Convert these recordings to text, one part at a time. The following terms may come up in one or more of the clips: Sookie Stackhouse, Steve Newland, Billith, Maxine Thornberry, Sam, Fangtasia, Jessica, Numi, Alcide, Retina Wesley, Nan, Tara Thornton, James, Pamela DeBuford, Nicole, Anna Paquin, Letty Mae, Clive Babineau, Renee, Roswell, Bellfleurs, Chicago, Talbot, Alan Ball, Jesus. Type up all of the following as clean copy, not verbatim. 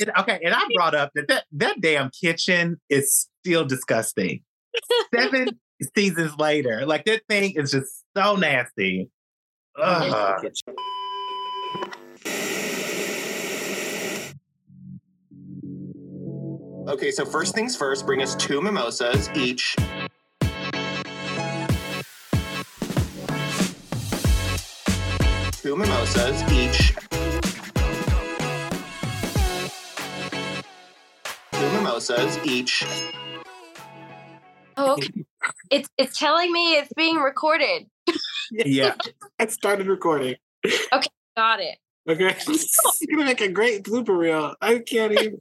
Okay, and I brought up that damn kitchen is still disgusting. 7 seasons later, like that thing is just so nasty. Ugh. Okay, so first things first, bring us 2 mimosas each. Two mimosas each. Oh, okay. It's telling me it's being recorded. Yeah. It started recording. Okay, got it. Okay. You're going to make a great blooper reel. I can't even.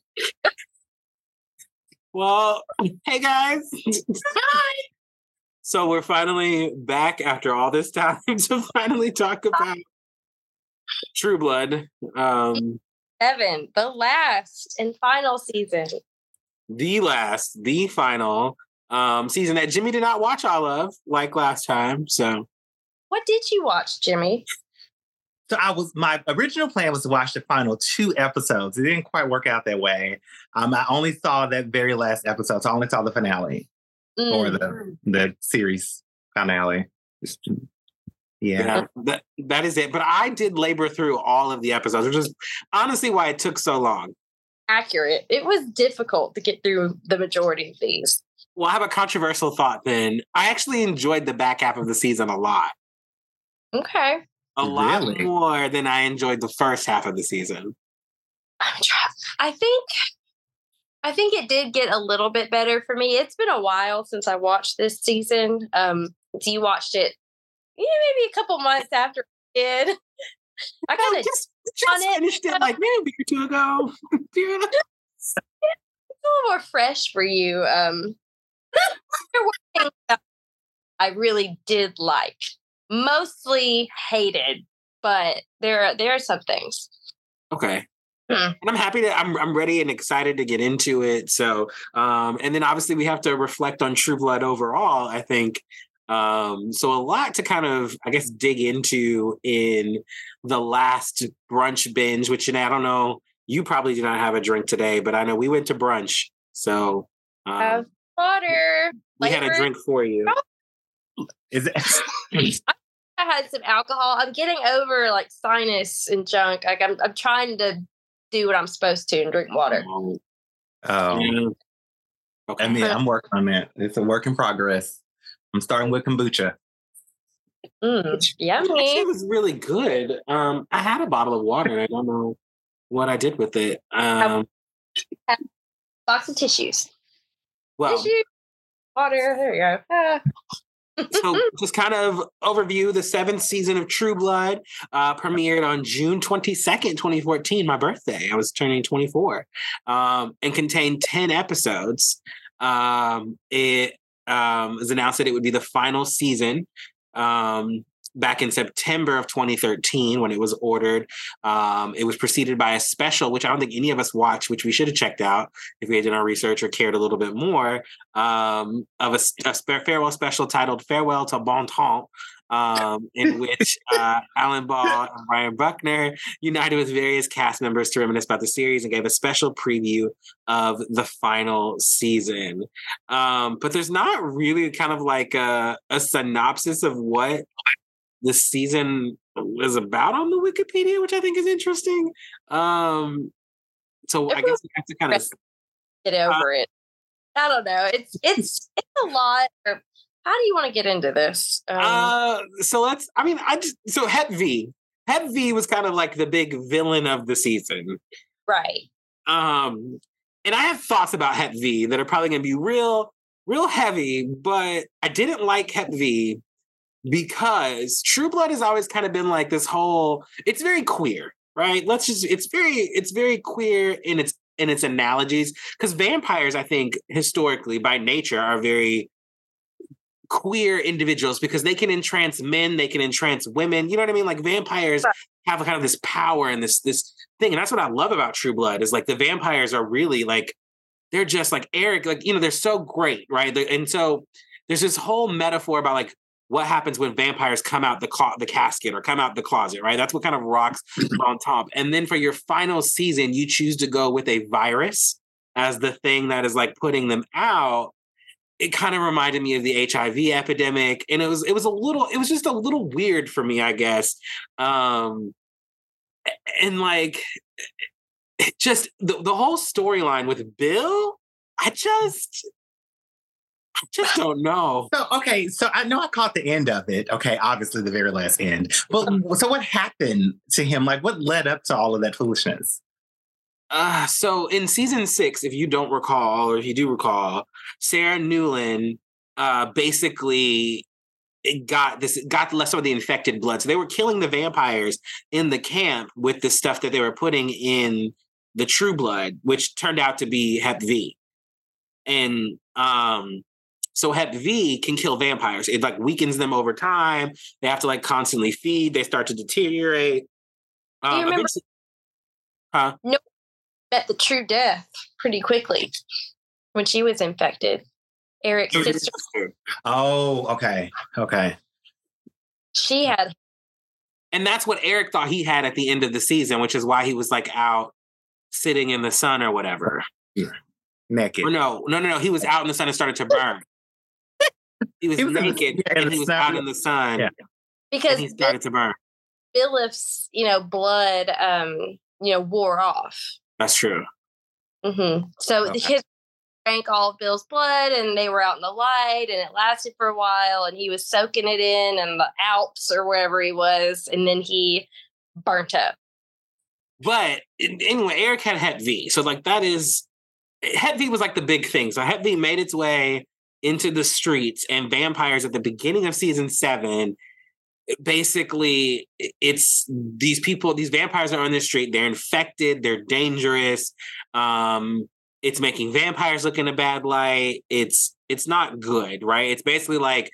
Well, hey guys. Hi. So we're finally back after all this time to finally talk about True Blood. 7, the last and final season. The final season that Jimmy did not watch all of like last time. So what did you watch, Jimmy? So my original plan was to watch the final 2 episodes. It didn't quite work out that way. I only saw that very last episode. So I only saw the finale or the series finale. Yeah. That is it. But I did labor through all of the episodes, which is honestly why it took so long. Accurate. It was difficult to get through the majority of these. Well, I have a controversial thought then. I actually enjoyed the back half of the season a lot. Okay. A lot more than I enjoyed the first half of the season. I think it did get a little bit better for me. It's been a while since I watched this season. So you watched it maybe a couple months after I did. I kind of just finished it like maybe a week or 2 ago. It's a little more fresh for you. There were things that I really did like, mostly hated, but there are some things. Okay, and I'm happy that I'm ready and excited to get into it. So, and then obviously we have to reflect on True Blood overall, I think. So a lot to kind of, I guess, dig into in the last brunch binge, which, and I don't know, you probably did not have a drink today, but I know we went to brunch. So have water. We had a drink for you. Is it? I had some alcohol. I'm getting over like sinus and junk. Like I'm trying to do what I'm supposed to and drink water. Okay. I mean, I'm working on that. It's a work in progress. I'm starting with kombucha. Yummy. It was really good. I had a bottle of water and I don't know what I did with it. A box of tissues. Well, tissue, water. There we go. So just kind of overview, the 7th season of True Blood premiered on June 22nd, 2014, my birthday. I was turning 24, and contained 10 episodes. It was announced that it would be the final season back in September of 2013 when it was ordered. It was preceded by a special, which I don't think any of us watched, which we should have checked out if we had done our research or cared a little bit more, of a farewell special titled Farewell to Bon Temps, in which Alan Ball and Brian Buckner united with various cast members to reminisce about the series and gave a special preview of the final season. But there's not really kind of like a synopsis of what the season was about on the Wikipedia, which I think is interesting. So I guess we have to kind of get over it. I don't know. It's a lot. How do you want to get into this? So Hep V. Hep V was kind of like the big villain of the season. Right. And I have thoughts about Hep V that are probably going to be real, real heavy, but I didn't like Hep V because True Blood has always kind of been like this whole, it's very queer, right? It's very queer in its analogies, because vampires, I think, historically, by nature, are very queer individuals because they can entrance men, they can entrance women. You know what I mean? Like vampires have kind of this power and this thing. And that's what I love about True Blood is like the vampires are really like, they're just like Eric, like, you know, they're so great. Right. And so there's this whole metaphor about like what happens when vampires come out the casket or come out the closet, right? That's what kind of rocks Bon Temps. And then for your final season, you choose to go with a virus as the thing that is like putting them out. It kind of reminded me of the HIV epidemic, and it was just a little weird for me, I guess. And like, it just the whole storyline with Bill, I just don't know. So, okay. So I know I caught the end of it. Okay. Obviously the very last end. But so what happened to him? Like what led up to all of that foolishness? So in season 6, if you don't recall, or if you do recall, Sarah Newlin basically got some of the infected blood. So they were killing the vampires in the camp with the stuff that they were putting in the True Blood, which turned out to be Hep V. And, so Hep V can kill vampires. It like weakens them over time. They have to like constantly feed. They start to deteriorate. Do you remember? Huh? No, met the true death pretty quickly when she was infected. Eric's sister. Oh, okay. Okay. She had. And that's what Eric thought he had at the end of the season, which is why he was like out sitting in the sun or whatever. Yeah. Naked. Or no. He was out in the sun and started to burn. He was naked and he was out in the sun. Yeah. Because he started to burn. Billif's, blood, wore off. That's true. Mm-hmm. So his drank all of Bill's blood, and they were out in the light, and it lasted for a while, and he was soaking it in the Alps or wherever he was, and then he burnt up. But anyway, Eric had Hep V, so like that is. Hep V was like the big thing. So Hep V made its way into the streets, and vampires at the beginning of season 7, basically it's these people, these vampires are on the street. They're infected. They're dangerous. It's making vampires look in a bad light. It's not good, right? It's basically like,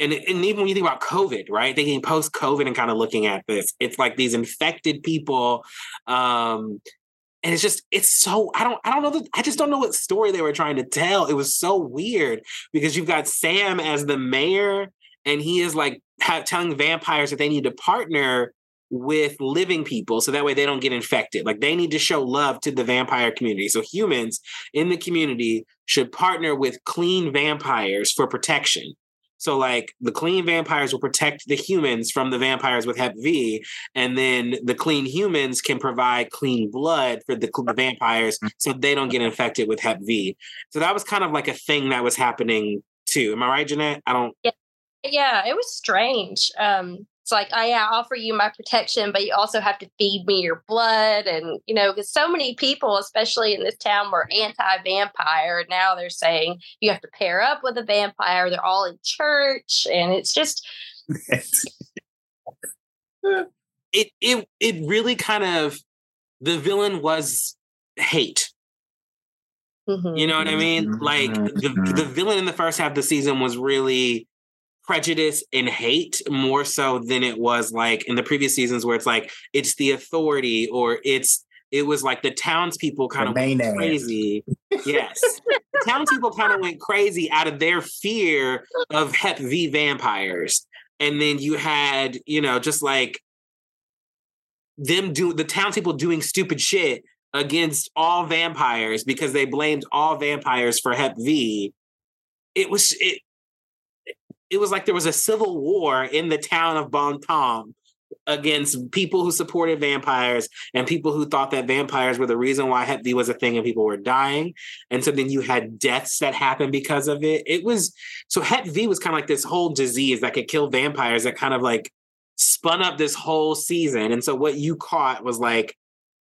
and even when you think about COVID, right? Thinking post-COVID and kind of looking at this, it's like these infected people, and it's just, it's so, I just don't know what story they were trying to tell. It was so weird because you've got Sam as the mayor, and he is like telling vampires that they need to partner with living people so that way they don't get infected. Like they need to show love to the vampire community. So humans in the community should partner with clean vampires for protection. So like the clean vampires will protect the humans from the vampires with Hep V, and then the clean humans can provide clean blood for the vampires so they don't get infected with Hep V. So that was kind of like a thing that was happening too. Am I right, Jeanette? Yeah, it was strange. It's like, I offer you my protection, but you also have to feed me your blood. And, because so many people, especially in this town, were anti-vampire. Now they're saying you have to pair up with a vampire. They're all in church. And it's just... it really kind of... The villain was hate. Mm-hmm. You know what I mean? Like, the villain in the first half of the season was really... prejudice and hate more so than it was like in the previous seasons, where it's like it's the authority or it was like the townspeople kind of went crazy. Yes. The townspeople kind of went crazy out of their fear of Hep V vampires. And then you had, just like the townspeople doing stupid shit against all vampires because they blamed all vampires for Hep V. It was like there was a civil war in the town of Bon Temps against people who supported vampires and people who thought that vampires were the reason why Hep V was a thing and people were dying. And so then you had deaths that happened because of it. So Hep V was kind of like this whole disease that could kill vampires that kind of like spun up this whole season. And so what you caught was like,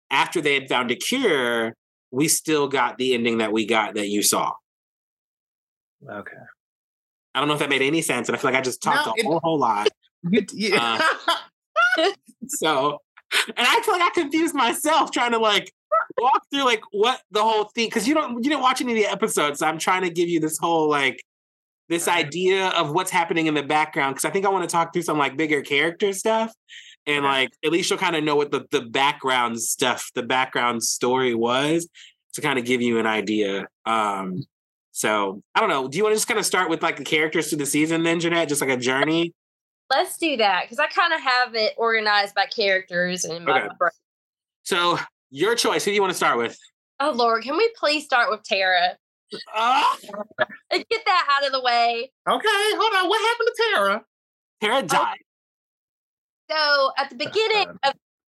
after they had found a cure, we still got the ending that we got that you saw. Okay. I don't know if that made any sense, and I feel like I just talked a whole lot. Yeah. And I feel like I confused myself trying to like walk through like what the whole thing, because you didn't watch any of the episodes, so I'm trying to give you this whole like this idea of what's happening in the background, because I think I want to talk through some like bigger character stuff, and like at least you'll kind of know what the background stuff, the background story was to kind of give you an idea. So I don't know. Do you want to just kind of start with like the characters through the season then, Jeanette? Just like a journey? Let's do that, because I kind of have it organized by characters and by my brain. So your choice. Who do you want to start with? Oh, Lord. Can we please start with Tara? And get that out of the way. Okay. Hold on. What happened to Tara? Tara died. So at the beginning of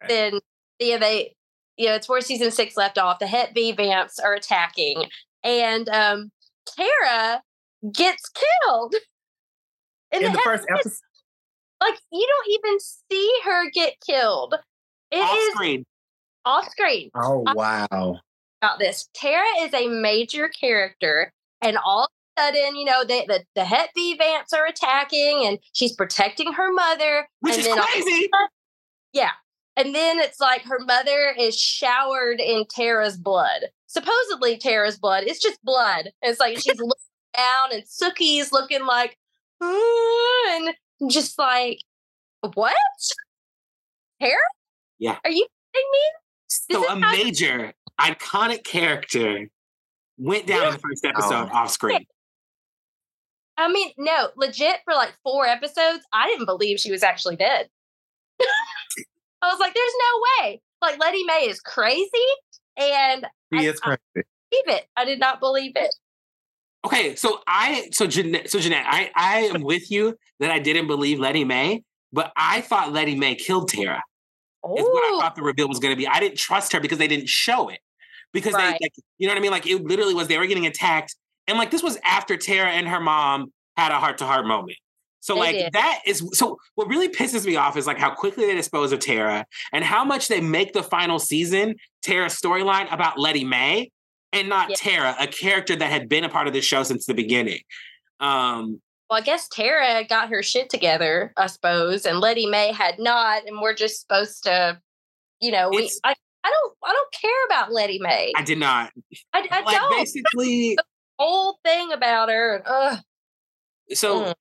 then, it's where season 6 left off. The Hep V vamps are attacking. And Tara gets killed. In the first episode. Like, you don't even see her get killed. Off screen. Oh, wow. About this. Tara is a major character. And all of a sudden, the Hep V vamps are attacking. And she's protecting her mother. Which is crazy. Yeah. And then it's like her mother is showered in Tara's blood. Supposedly Tara's blood. It's just blood. And it's like she's looking down and Sookie's looking like, and just like, what? Tara? Yeah. Are you kidding me? So a major, iconic character went down in the first episode off screen. I mean, no, legit for like 4 episodes, I didn't believe she was actually dead. I was like, there's no way. Like, Letty Mae is crazy. And I did not believe it. Okay, Jeanette, I am with you that I didn't believe Letty Mae, but I thought Letty Mae killed Tara. Ooh. Is what I thought the reveal was going to be. I didn't trust her because they didn't show it. Because they, you know what I mean? Like, it literally was, they were getting attacked. And like, this was after Tara and her mom had a heart-to-heart moment. So they like did. That is, so what really pisses me off is like how quickly they dispose of Tara and how much they make the final season Tara's storyline about Letty Mae and not Tara, a character that had been a part of the show since the beginning. Well, I guess Tara got her shit together, I suppose, and Letty Mae had not, and we're just supposed to, I don't care about Letty Mae. I did not. I don't. Basically, the whole thing about her. Ugh. So.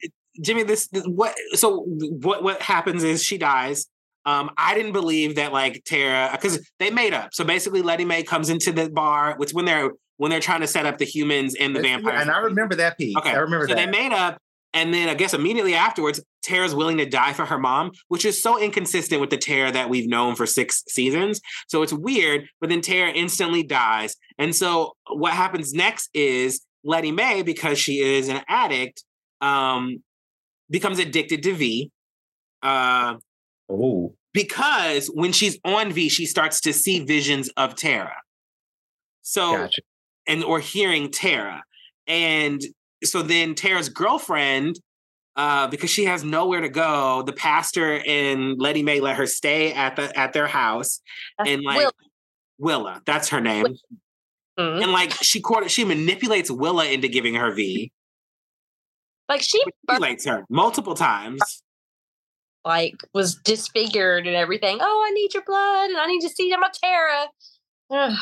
Jimmy, what happens is she dies. I didn't believe that like Tara, because they made up. So basically Letty Mae comes into the bar, which when they're trying to set up the humans and the vampires. And I remember that piece. Okay. I remember that. So they made up. And then I guess immediately afterwards, Tara's willing to die for her mom, which is so inconsistent with the Tara that we've known for 6 seasons. So it's weird, but then Tara instantly dies. And so what happens next is Letty Mae, because she is an addict, becomes addicted to V. Because when she's on V, she starts to see visions of Tara. So, gotcha. or hearing Tara. And so then Tara's girlfriend, because she has nowhere to go, the pastor and Letty Mae let her stay at their house. And like Willa, that's her name. Mm-hmm. And like she manipulates Willa into giving her V. Like, she manipulates her multiple times. Like, was disfigured and everything. Oh, I need your blood, and I need to see my Tara. Ugh.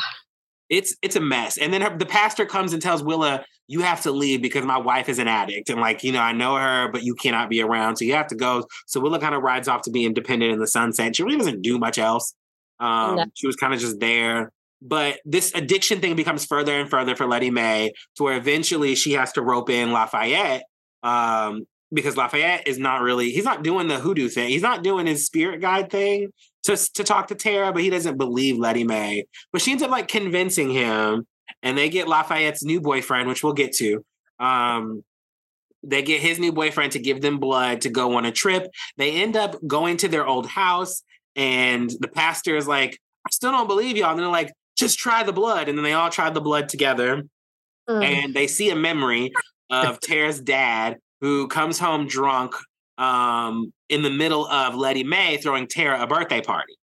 It's a mess. And then the pastor comes and tells Willa, you have to leave because my wife is an addict. And like, I know her, but you cannot be around, so you have to go. So Willa kind of rides off to be independent in the sunset. She really doesn't do much else. No. She was kind of just there. But this addiction thing becomes further and further for Letty Mae, to where eventually she has to rope in Lafayette. Because Lafayette is not really, he's not doing the hoodoo thing. He's not doing his spirit guide thing to talk to Tara, but he doesn't believe Letty Mae. But she ends up like convincing him, and they get Lafayette's new boyfriend, which we'll get to. They get his new boyfriend to give them blood to go on a trip. They end up going to their old house, and the pastor is like, I still don't believe y'all. And they're like, just try the blood. And then they all try the blood together, and they see a memory of Tara's dad, who comes home drunk in the middle of Letty Mae throwing Tara a birthday party.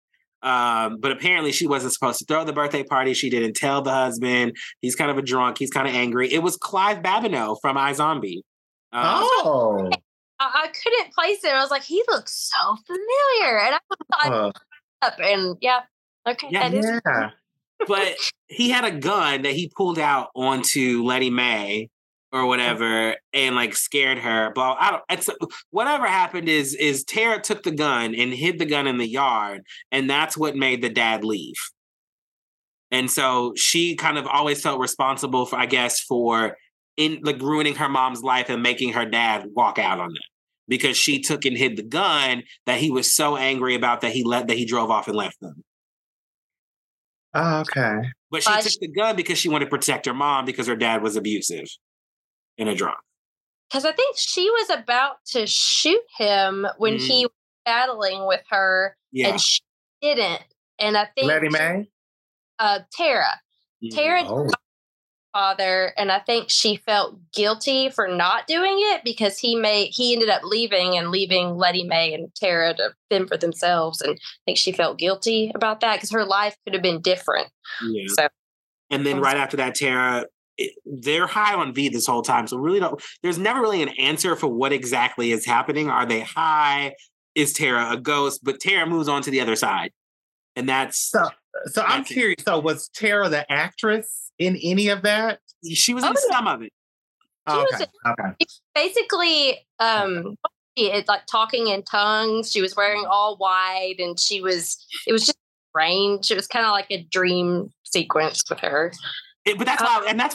But apparently she wasn't supposed to throw the birthday party. She didn't tell the husband. He's kind of a drunk. He's kind of angry. It was Clive Babineau from iZombie. I couldn't place it. I was like, he looks so familiar. And I was like, and yeah. Okay. Yeah. That is. But he had a gun that he pulled out onto Letty Mae or whatever, and like scared her. But whatever happened is Tara took the gun and hid the gun in the yard, and that's what made the dad leave. And so she kind of always felt responsible for in like ruining her mom's life and making her dad walk out on them because she took and hid the gun that he was so angry about that he drove off and left them. Oh, okay. But she took the gun because she wanted to protect her mom because her dad was abusive and a drunk. Because I think she was about to shoot him when he was battling with her, and she didn't. And I think Letty Mae, Tara, Tara, father, and I think she felt guilty for not doing it because he ended up leaving Letty Mae and Tara to fend for themselves, and I think she felt guilty about that because her life could have been different. Yeah. So, and then right after that, Tara. They're high on V this whole time. So really there's never really an answer for what exactly is happening. Are they high? Is Tara a ghost? But Tara moves on to the other side. And that's I'm curious. So was Tara the actress in any of that? She was in some of it. Okay. Basically, it's like talking in tongues. She was wearing all white and it was just strange. It was kind of like a dream sequence with her. But that's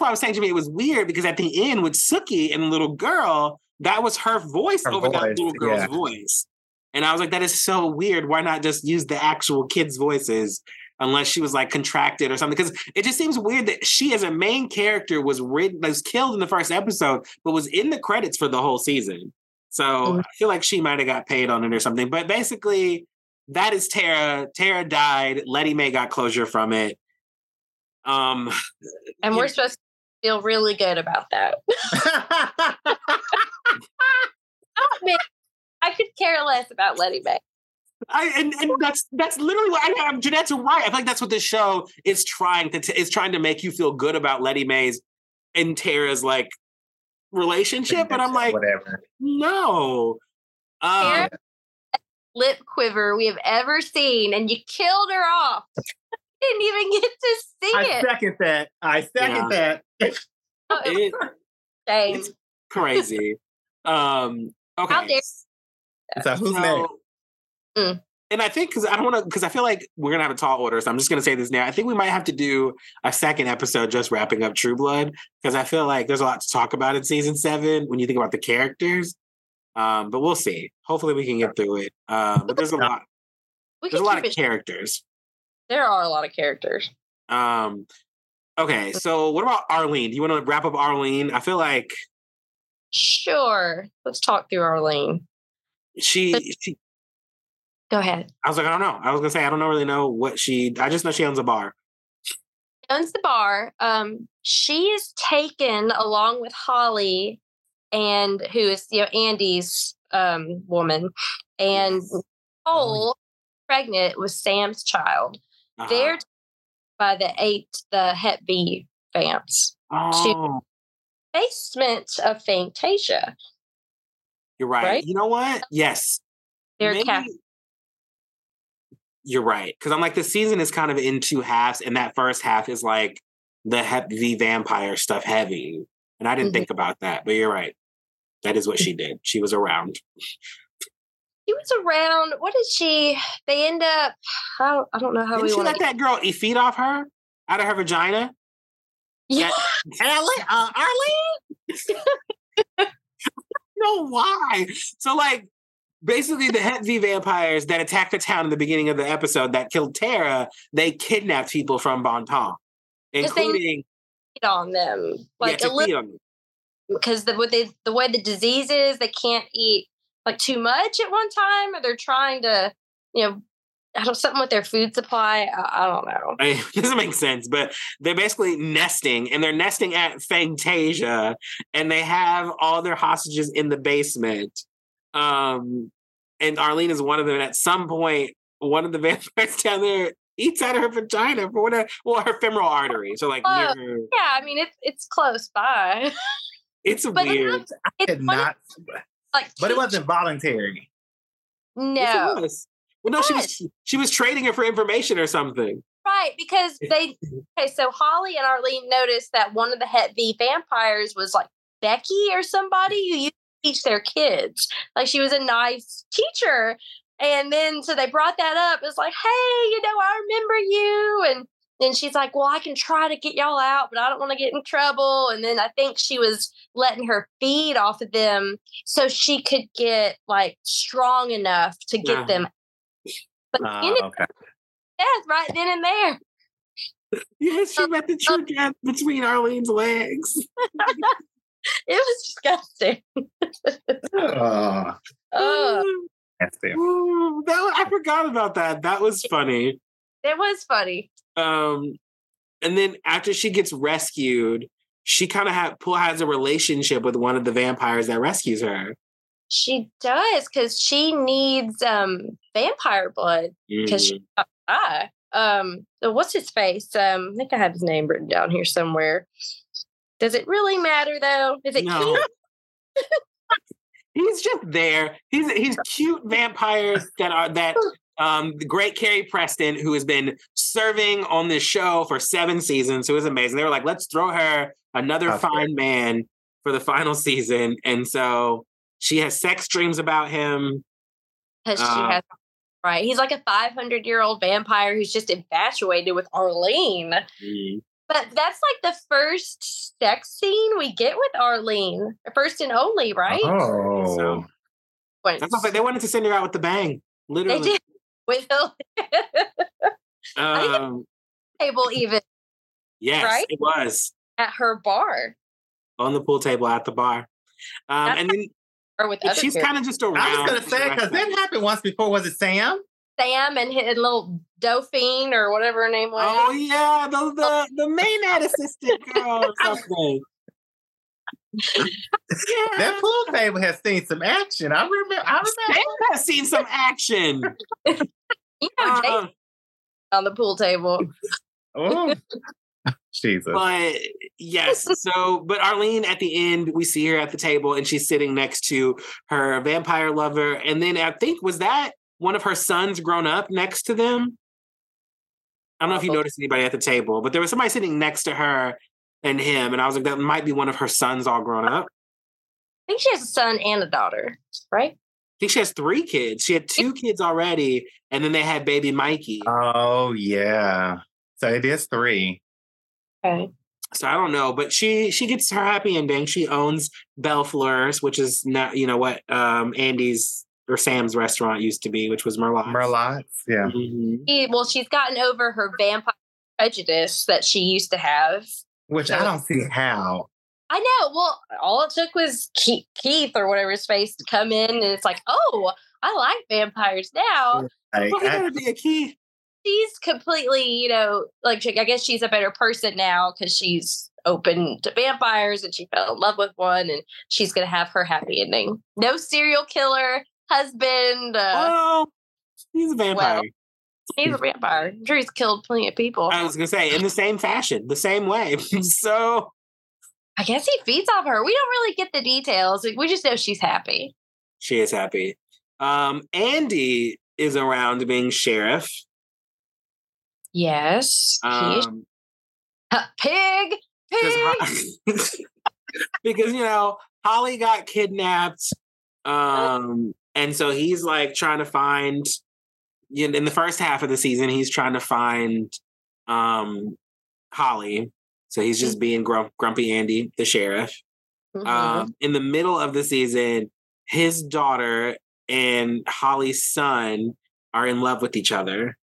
why I was saying to me, it was weird because at the end with Sookie and the little girl, that was her voice over that little girl's voice. And I was like, that is so weird. Why not just use the actual kids' voices unless she was like contracted or something? Because it just seems weird that she as a main character was killed in the first episode, but was in the credits for the whole season. So I feel like she might've got paid on it or something. But basically that is Tara. Tara died. Letty Mae got closure from it. And we're supposed to feel really good about that. I could care less about Letty Mae. And that's literally what Jeanette's right. I feel like that's what this show is trying to make you feel good about Letty Mae's and Tara's like relationship. And I'm like, whatever. No. Tara's lip quiver we have ever seen, and you killed her off. Didn't even get to see it. I second that. It's crazy. Okay. So who's next? And I think because I feel like we're gonna have a tall order, so I'm just gonna say this now. I think we might have to do a second episode just wrapping up True Blood because I feel like there's a lot to talk about in season 7 when you think about the characters. But we'll see. Hopefully, we can get through it. But there's a lot. There's a lot of characters. There are a lot of characters. Okay, so what about Arlene? Do you want to wrap up Arlene? I feel like... Sure. Let's talk through Arlene. She... Go ahead. I was like, I don't know. I was going to say, I don't really know what she... I just know she owns a bar. She is taken along with Holly, and who is Andy's woman, and Cole... pregnant with Sam's child. They're by the Hep V vamps to the basement of Fangtasia. You're right. You know what? Yes. They're Catholic. You're right. Because I'm like, the season is kind of in two halves, and that first half is like the Hep V vampire stuff heavy. And I didn't think about that, but you're right. That is what she did. She was around. He was around. What did she? They end up. I don't know how. Didn't she let that girl feed off her out of her vagina? Yeah, Arlene. I don't know why. So like, basically, the Hep V vampires that attacked the town in the beginning of the episode that killed Tara, they kidnapped people from Bon Temps, including feed on them, like feed on them. Because the way the disease is, they can't eat. Like too much at one time, or they're trying to, something with their food supply. I don't know. It doesn't make sense, but they're basically nesting, and they're nesting at Fangtasia, and they have all their hostages in the basement. And Arlene is one of them. And at some point, one of the vampires down there eats out of her vagina for whatever. Well, her femoral artery. So like, it's close by. It's weird. But it wasn't voluntary. No. Yes, it was. Well, no, she was trading it for information or something. Right, because so Holly and Arlene noticed that one of the Hep V vampires was like Becky or somebody who used to teach their kids. Like she was a nice teacher. And then, so they brought that up. It's like, hey, I remember you. And then she's like, well, I can try to get y'all out, but I don't want to get in trouble. And then I think she was letting her feed off of them so she could get like strong enough to get them. But death right then and there. Yes, she met the true death between Arlene's legs. It was disgusting. I forgot about that. That was funny. It was funny. And then after she gets rescued, she kind of has a relationship with one of the vampires that rescues her. She does, because she needs vampire blood because she got high. What's his face? I think I have his name written down here somewhere. Does it really matter though? Is it cute? He's just there. He's cute vampires that the great Carrie Preston, who has been serving on this show for 7 seasons, who is amazing. They were like, let's throw her another fine man for the final season. And so she has sex dreams about him. Because she has, right. He's like a 500-year-old vampire who's just infatuated with Arlene. Mm-hmm. But that's like the first sex scene we get with Arlene. First and only, right? Oh. So, that's like they wanted to send her out with the bang. Literally. They did. With I think it was the table even. Yes, right? It was. At her bar. On the pool table at the bar. And then or with other she's kind of just around. I was going to say, because that happened once before. Was it Sam? Sam and his little Dauphine or whatever her name was. Oh, yeah. The main ad assistant girl or something. Yeah. That pool table has seen some action. I remember. Sam has seen some action. You know, James on the pool table. Oh, Jesus. But yes. But Arlene, at the end, we see her at the table and she's sitting next to her vampire lover. And then I think, was that one of her sons grown up next to them? I don't know if you noticed anybody at the table, but there was somebody sitting next to her and him. And I was like, that might be one of her sons all grown up. I think she has a son and a daughter, right? I think she has 3 kids. She had 2 kids already. And then they had baby Mikey. Oh, yeah. So it is 3. Okay. So I don't know, but she gets her happy ending. She owns Bellfleurs, which is not, you know what, Andy's or Sam's restaurant used to be, which was Merlot's, yeah. Mm-hmm. Well, she's gotten over her vampire prejudice that she used to have. Which I don't see how. I know. Well, all it took was Keith or whatever his face to come in, and it's like, oh, I like vampires now. Gotta be a Keith. She's completely, you know, like, I guess she's a better person now because she's open to vampires and she fell in love with one, and she's going to have her happy ending. No serial killer husband. He's a vampire. He's a vampire. Drew's killed plenty of people. I was going to say, in the same fashion, the same way. So I guess he feeds off her. We don't really get the details. We just know she's happy. She is happy. Andy is around being sheriff. Yes. Pig! Because, you know, Holly got kidnapped. And so he's like trying to find... In the first half of the season, he's trying to find Holly. So he's just being grumpy Andy, the sheriff. Mm-hmm. In the middle of the season, his daughter and Holly's son are in love with each other.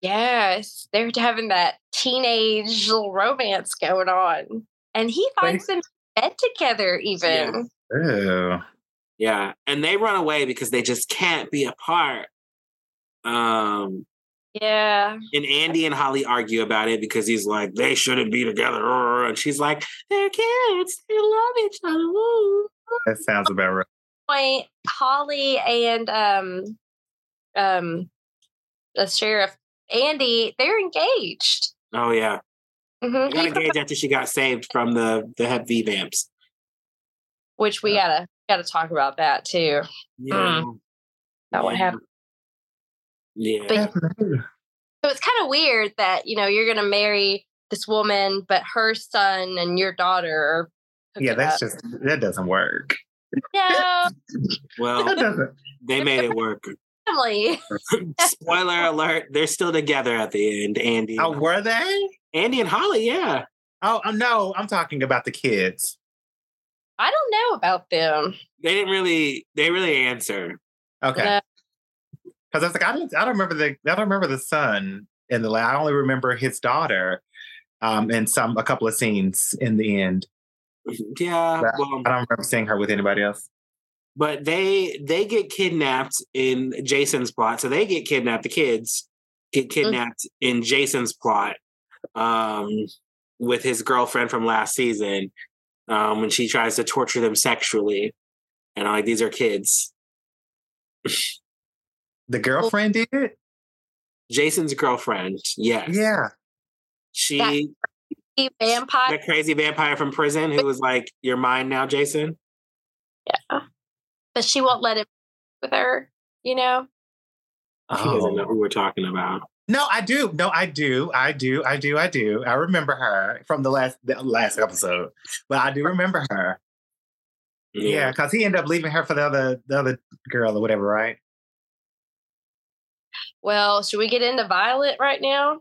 Yes. They're having that teenage little romance going on. And he finds them in bed together even. Yeah. Yeah. And they run away because they just can't be apart. And Andy and Holly argue about it because he's like, they shouldn't be together, and she's like, they're kids, they love each other. That sounds about right. Point, Holly and the sheriff Andy, they're engaged. Oh yeah, mm-hmm. Got engaged after she got saved from the Hep V vamps, which we gotta talk about that too. Yeah, that what happened. Yeah. But, so it's kind of weird that, you know, you're going to marry this woman, but her son and your daughter are that doesn't work. No. Well, they made it work. family. Spoiler alert, they're still together at the end, Andy. Oh, were they? Andy and Holly, yeah. Oh, no, I'm talking about the kids. I don't know about them. They really answer. Okay. Because I was like, I don't remember the son in the last. I only remember his daughter and a couple of scenes in the end. Yeah. Well, I don't remember seeing her with anybody else. But they get kidnapped in Jason's plot. So they get kidnapped. The kids get kidnapped in Jason's plot with his girlfriend from last season when she tries to torture them sexually. And I'm like, these are kids. The girlfriend did it? Jason's girlfriend, yes. Yeah. She... Vampire. The crazy vampire from prison who was like, you're mine now, Jason. Yeah. But she won't let him with her, you know? She doesn't know who we're talking about. No, I do. I do. I remember her from the last episode. But I do remember her. Yeah, because he ended up leaving her for the other girl or whatever, right? Well, should we get into Violet right now?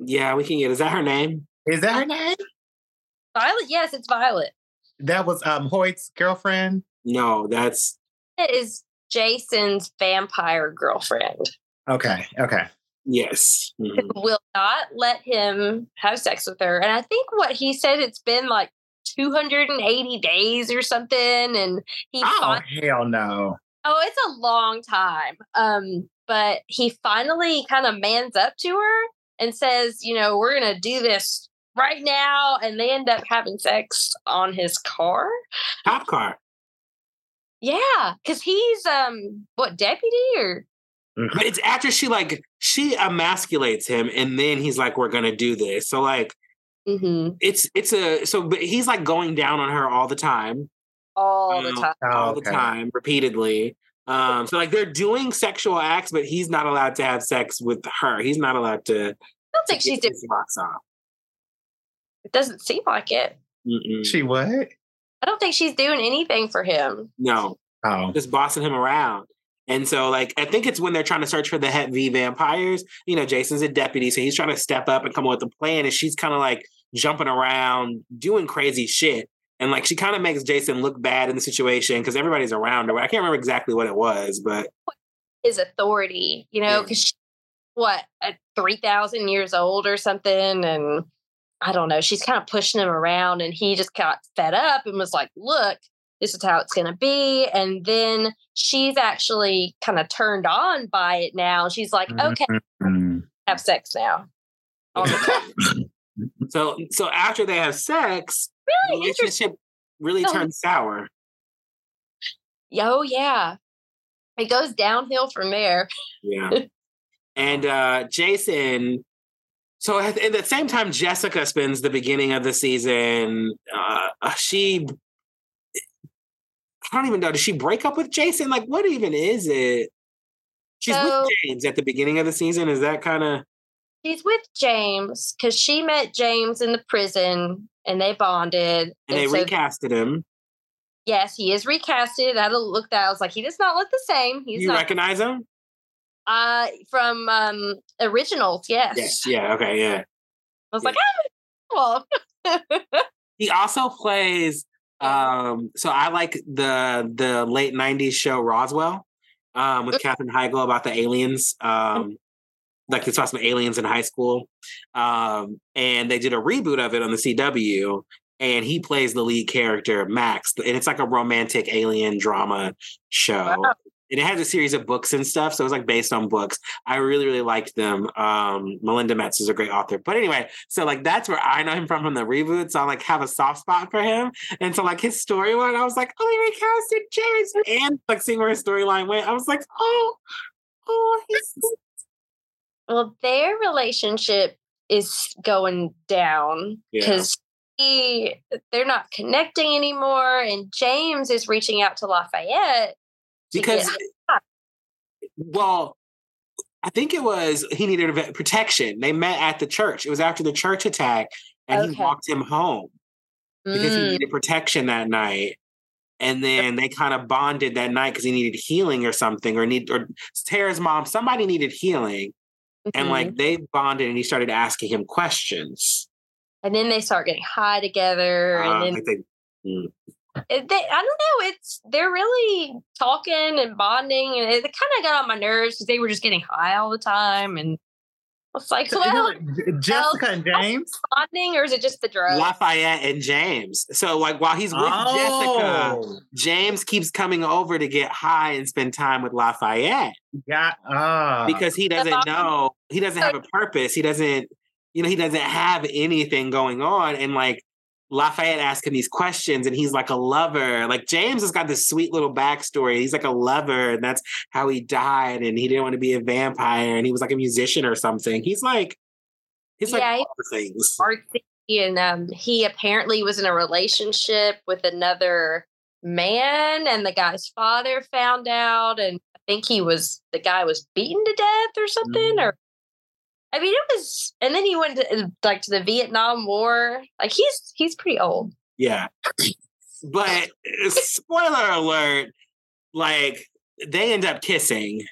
Yeah, we can get. Is that her name? Is that her name? Violet? Yes, it's Violet. That was Hoyt's girlfriend? No, It is Jason's vampire girlfriend. Okay. Yes. Mm-hmm. Will not let him have sex with her. And I think what he said, it's been like 280 days or something. And he hell no. Oh, it's a long time. But he finally kind of mans up to her and says, you know, we're going to do this right now. And they end up having sex on his car. Cop car. Yeah. Because he's, deputy or? But it's after she emasculates him. And then he's like, we're going to do this. So like, but he's like going down on her all the time. All the time, repeatedly. So like they're doing sexual acts, but he's not allowed to have sex with her. He's not allowed to. I don't think she's doing rocks off. It doesn't seem like it. Mm-mm. She what? I don't think she's doing anything for him. No. Oh. Just bossing him around. And so like, I think it's when they're trying to search for the Hep V vampires, you know, Jason's a deputy. So he's trying to step up and come up with a plan. And she's kind of like jumping around, doing crazy shit. And like she kind of makes Jason look bad in the situation because everybody's around her. I can't remember exactly what it was, but his authority, you know, because she's 3,000 years old or something, and I don't know. She's kind of pushing him around, and he just got fed up and was like, "Look, this is how it's going to be." And then she's actually kind of turned on by it now. She's like, "Okay, have sex now." So after they have sex. Really interesting. Really turns sour. Oh, yeah. It goes downhill from there. Yeah. And Jason... So at the same time, Jessica spends the beginning of the season... I don't even know. Does she break up with Jason? Like, what even is it? She's with James at the beginning of the season. Is that kind of... She's with James because she met James in the prison... And they bonded. And they recasted him. Yes, he is recasted. I had a look that I was like, he does not look the same. You recognize him? From originals, yes. Yes, yeah, okay, yeah. I was like, cool. He also plays, so I like the late 90s show Roswell with Katherine Heigl about the aliens. Like they saw some aliens in high school. And they did a reboot of it on the CW. And he plays the lead character, Max. And it's like a romantic alien drama show. Wow. And it has a series of books and stuff. So it was like based on books. I really, really liked them. Melinda Metz is a great author. But anyway, so like that's where I know him from the reboot. So I like have a soft spot for him. And so like his storyline, I was like, oh, he recasted James. And like seeing where his storyline went, I was like, oh, he's... Well, their relationship is going down because they're not connecting anymore. And James is reaching out to Lafayette. I think it was he needed protection. They met at the church. It was after the church attack. And he walked him home because he needed protection that night. And then they kind of bonded that night because he needed healing or something, or Tara's mom, somebody needed healing. Mm-hmm. And like they bonded and he started asking him questions. And then they start getting high together. And then I don't know. They're really talking and bonding, and it kind of got on my nerves because they were just getting high all the time. And I was like, well, Jessica and James bonding, or is it just the drugs? Lafayette and James. So like while he's with Jessica, James keeps coming over to get high and spend time with Lafayette. Yeah, because he doesn't know. He doesn't have a purpose. He doesn't. You know, he doesn't have anything going on. And like Lafayette asking these questions, and he's like a lover. Like James has got this sweet little backstory. He's like a lover, and that's how he died. And he didn't want to be a vampire, and he was like a musician or something. He's like all things. And he apparently was in a relationship with another man, and the guy's father found out, and I think the guy was beaten to death or something, or. I mean, it was, and then he went to the Vietnam War. Like he's pretty old. Yeah, but spoiler alert: like they end up kissing.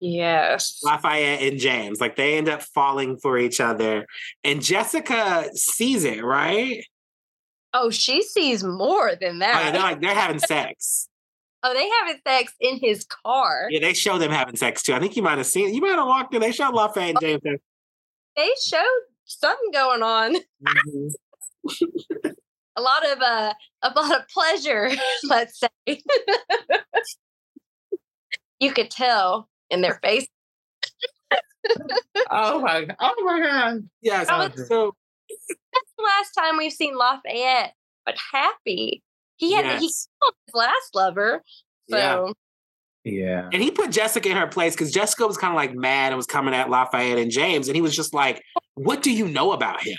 Yes, Lafayette and James. Like they end up falling for each other, and Jessica sees it, right? Oh, she sees more than that. Oh, they're having sex. Oh, they having sex in his car. Yeah, they show them having sex too. I think you might have seen it. You might have walked in. They showed Lafayette and James. They showed something going on. Mm-hmm. a lot of pleasure, let's say. You could tell in their faces. Oh my god. Yes, so that's the last time we've seen Lafayette, but happy. He killed his last lover. So yeah. And he put Jessica in her place because Jessica was kind of like mad and was coming at Lafayette and James. And he was just like, what do you know about him?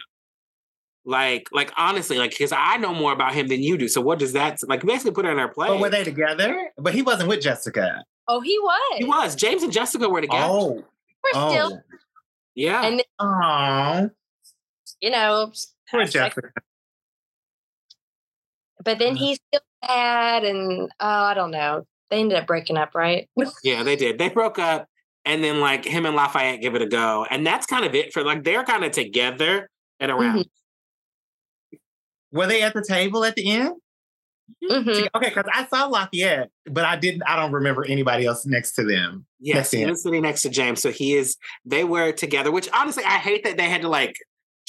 Like honestly, like because I know more about him than you do. So what does that like basically put her in her place? But were they together? But he wasn't with Jessica. Oh, he was. He was. James and Jessica were together. We're still. Yeah. And then, you know, poor Jessica. But then he's still bad, and I don't know. They ended up breaking up, right? Yeah, they did. They broke up, and then like him and Lafayette give it a go, and that's kind of it for like they're kind of together and around. Mm-hmm. Were they at the table at the end? Mm-hmm. Okay, because I saw Lafayette, but I don't remember anybody else next to them. Yes, he was sitting next to James, so they were together. Which honestly, I hate that they had to like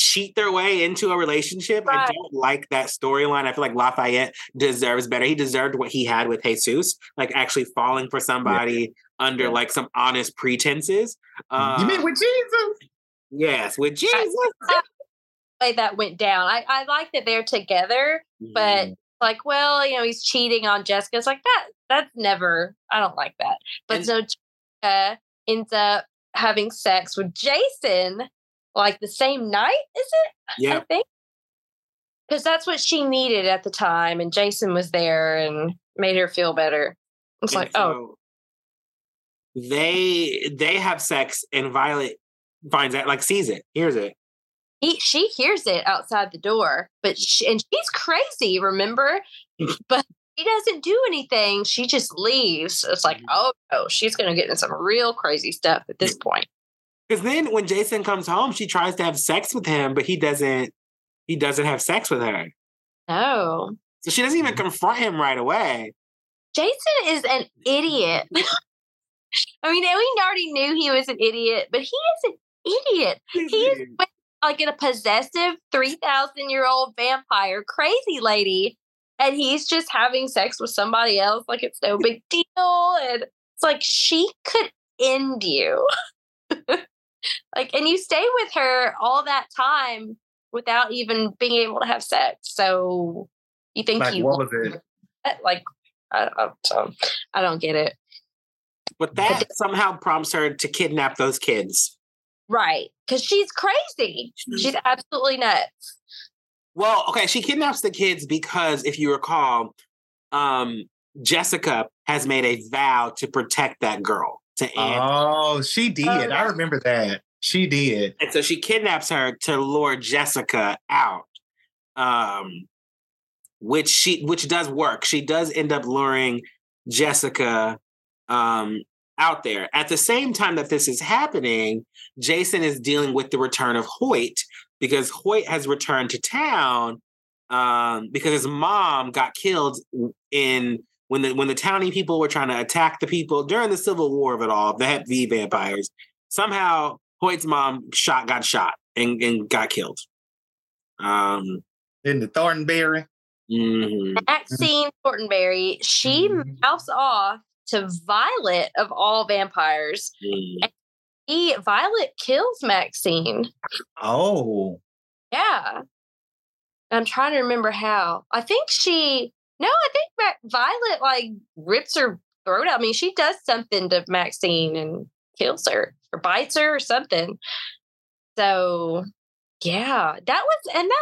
cheat their way into a relationship. Right. I don't like that storyline. I feel like Lafayette deserves better. He deserved what he had with Jesus, like actually falling for somebody under like some honest pretenses. You mean with Jesus? Yes, with Jesus. Way that went down. I like that they're together, but like, well, you know, he's cheating on Jessica. It's like that's never. I don't like that. But so Jessica ends up having sex with Jason. Like the same night, is it? Yeah. I think. Because that's what she needed at the time. And Jason was there and made her feel better. It's like, so They have sex and Violet finds out, like sees it, hears it. She hears it outside the door. But she's crazy, remember? But she doesn't do anything. She just leaves. It's like, oh, no, she's going to get into some real crazy stuff at this point. Because then when Jason comes home, she tries to have sex with him, but he doesn't have sex with her. Oh. So she doesn't even confront him right away. Jason is an idiot. I mean, we already knew he was an idiot, but he is an idiot. He is like a possessive 3,000-year-old vampire crazy lady, and he's just having sex with somebody else like it's no big deal. And it's like, she could end you. Like, and you stay with her all that time without even being able to have sex. So you think like, what was it? Like, I don't get it. But that somehow prompts her to kidnap those kids. Right. Because she's crazy. She's absolutely nuts. Well, okay. She kidnaps the kids because if you recall, Jessica has made a vow to protect that girl. Oh, she did. Oh, I remember that. She did. And so she kidnaps her to lure Jessica out. which does work. She does end up luring Jessica out there. At the same time that this is happening, Jason is dealing with the return of Hoyt, because Hoyt has returned to town because his mom got killed when the townie people were trying to attack the people during the Civil War of it all, the Hep V vampires. Somehow Hoyt's mom got shot and got killed. In the Thornberry. Mm-hmm. Maxine Thornberry, she mouths off to Violet of all vampires. Mm. And Violet kills Maxine. Oh. Yeah. I'm trying to remember how. I think Violet rips her throat out. I mean, she does something to Maxine and kills her or bites her or something. So, yeah, that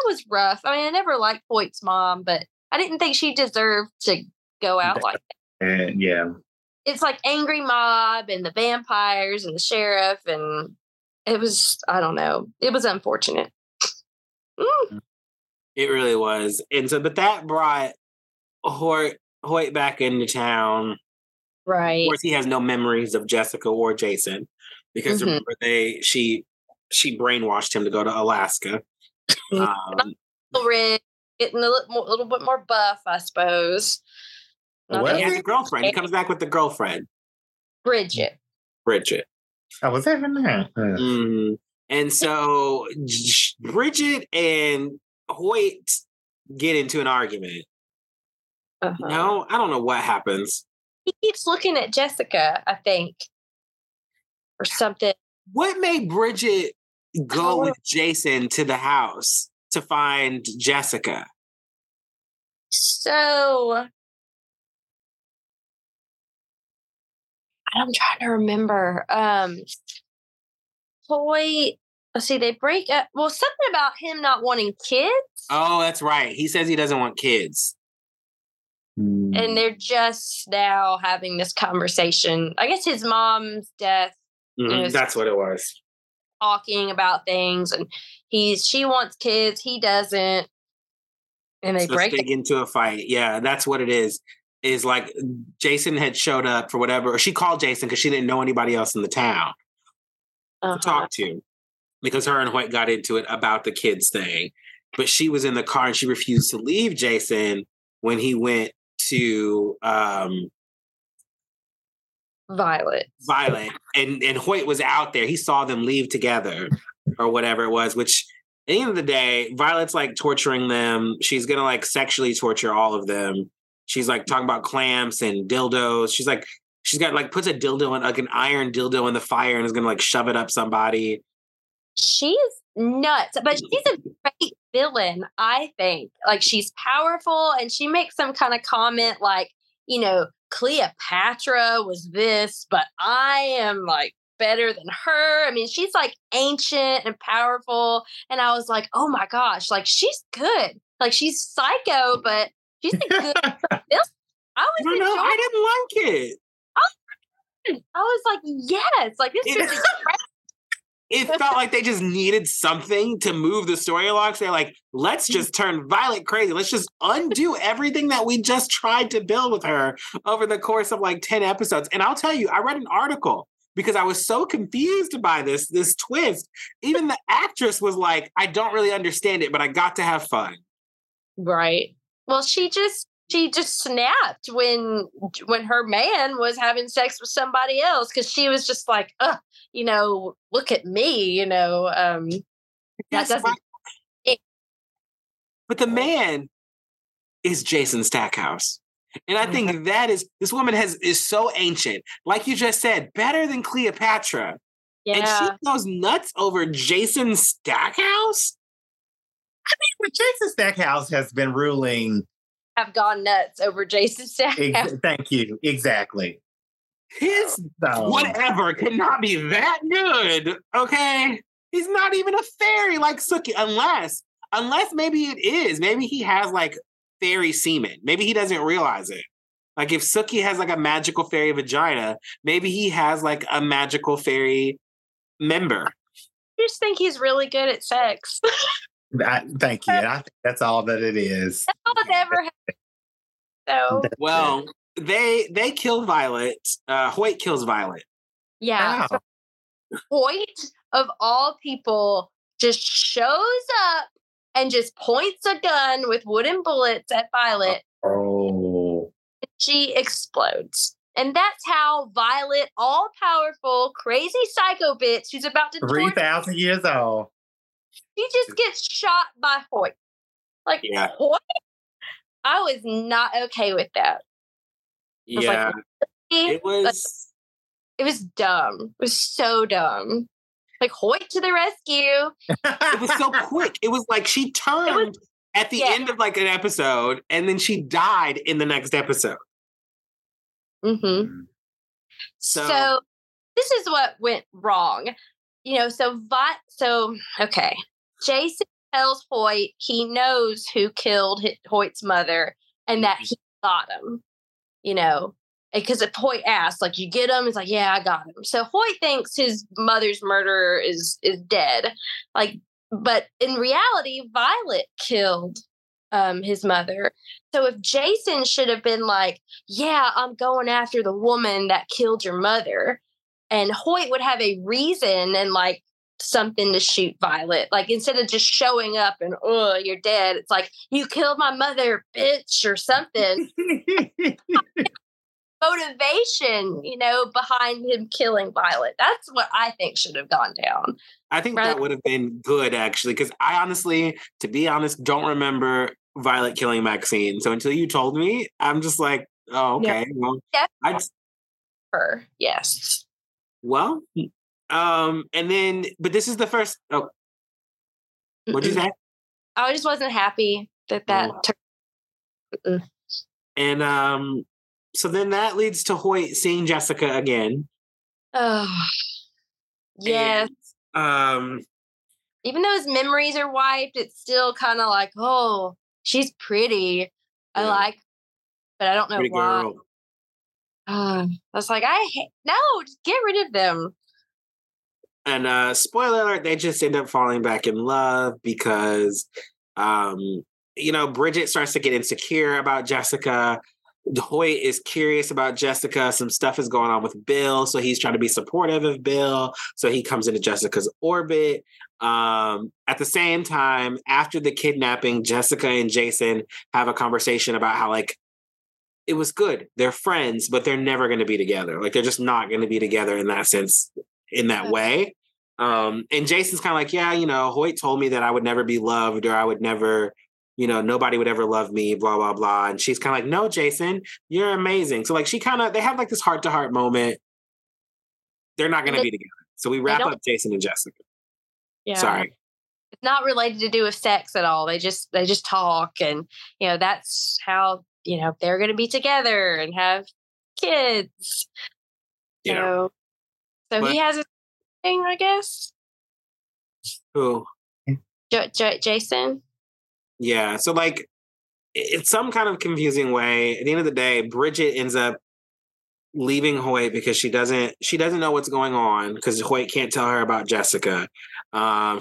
was rough. I mean, I never liked Hoyt's mom, but I didn't think she deserved to go out like that. Yeah. It's like angry mob and the vampires and the sheriff. And it was, I don't know. It was unfortunate. Mm. It really was. And so, but that brought Hoyt back into town. Right. Of course, he has no memories of Jessica or Jason because remember she brainwashed him to go to Alaska. Getting a little bit more buff, I suppose. He has a girlfriend. He comes back with the girlfriend, Bridget. I was having that. And so Bridget and Hoyt get into an argument. No, I don't know what happens. He keeps looking at Jessica, I think, or something. What made Bridget go with Jason to the house to find Jessica? So, I'm trying to remember. Hoyt, let's see, they break up. Well, something about him not wanting kids. Oh, that's right. He says he doesn't want kids. And they're just now having this conversation. I guess his mom's death. Mm-hmm. That's what it was. Talking about things, and she wants kids, he doesn't, and they break into a fight. Yeah, that's what it is. Is like Jason had showed up for whatever, or she called Jason because she didn't know anybody else in the town to talk to, because her and Hoyt got into it about the kids thing, but she was in the car and she refused to leave Jason when he went to Violet. And Hoyt was out there. He saw them leave together or whatever it was, which at the end of the day, Violet's torturing them. She's going to sexually torture all of them. She's talking about clamps and dildos. She's she's got puts a dildo in an iron dildo in the fire and is going to shove it up somebody. She's nuts, but she's a great villain, I think. She's powerful, and she makes some kind of comment Cleopatra was this, but I am better than her. I mean, she's ancient and powerful. And I was oh my gosh, she's good. She's psycho, but she's a good villain. I didn't like it. I was yes, this is crazy. It felt like they just needed something to move the story along. So they're let's just turn Violet crazy. Let's just undo everything that we just tried to build with her over the course of 10 episodes. And I'll tell you, I read an article because I was so confused by this twist. Even the actress was I don't really understand it, but I got to have fun. Right. Well, she just snapped when her man was having sex with somebody else, because she was just ugh. Look at me, that doesn't. But the man is Jason Stackhouse. And I think that is, this woman is so ancient, like you just said, better than Cleopatra. Yeah. And she goes nuts over Jason Stackhouse. I mean, Jason Stackhouse has been ruling. I've gone nuts over Jason Stackhouse. Thank you. Exactly. His whatever cannot be that good, okay? He's not even a fairy like Sookie, unless maybe it is. Maybe he has fairy semen. Maybe he doesn't realize it. If Sookie has a magical fairy vagina, maybe he has a magical fairy member. I just think he's really good at sex. Thank you. I think that's all that it is. That's all that ever happened. So well, they kill Violet. Hoyt kills Violet. Yeah. Wow. Hoyt, of all people, just shows up and just points a gun with wooden bullets at Violet. Oh. She explodes. And that's how Violet, all-powerful, crazy psycho bitch who's about to 3,000 years old. She just gets shot by Hoyt. Like, yeah. Hoyt? I was not okay with that. Yeah. It was dumb. It was so dumb. Like, Hoyt to the rescue. It was so quick. It was like she turned at the end of, like, an episode, and then she died in the next episode. Mm-hmm. So this is what went wrong. You know, okay. Jason tells Hoyt he knows who killed Hoyt's mother and that he got him, you know, because if Hoyt asks, like, you get him? It's like, yeah, I got him. So Hoyt thinks his mother's murderer is dead. Like, but in reality, Violet killed his mother. So if Jason should have been like, yeah, I'm going after the woman that killed your mother, and Hoyt would have a reason and like something to shoot Violet. Like, instead of just showing up and, oh, you're dead, it's like, you killed my mother, bitch, or something. Motivation, you know, behind him killing Violet. That's what I think should have gone down. I think that would have been good, actually, because I honestly, to be honest, don't remember Violet killing Maxine. So until you told me, I'm just like, oh, okay. Yeah. Well, yes. Well, and then, but this is the first. Oh, what'd you say? I just wasn't happy that turned. And so then that leads to Hoyt seeing Jessica again. Oh, yes. And, even though his memories are wiped, it's still kind of like, oh, she's pretty. Yeah. I like her, but I don't know pretty why. Girl. I was like, just get rid of them. And spoiler alert, they just end up falling back in love because, you know, Bridget starts to get insecure about Jessica. Hoyt is curious about Jessica. Some stuff is going on with Bill, so he's trying to be supportive of Bill. So he comes into Jessica's orbit. At the same time, after the kidnapping, Jessica and Jason have a conversation about how, like, it was good. They're friends, but they're never going to be together. Like, they're just not going to be together in that sense, in that way. And Jason's kind of like, yeah, you know, Hoyt told me that I would never be loved, or I would never... you know, nobody would ever love me, blah, blah, blah. And she's kind of like, no, Jason, you're amazing. So, like, they have, like, this heart-to-heart moment. They're not going to be together. So we wrap up Jason and Jessica. Yeah. Sorry. It's not related to do with sex at all. They just talk. And, you know, that's how, you know, they're going to be together and have kids. Yeah. So he has a thing, I guess. Who? Jason? Yeah, so, like, it's some kind of confusing way. At the end of the day, Bridget ends up leaving Hoyt because she doesn't know what's going on because Hoyt can't tell her about Jessica.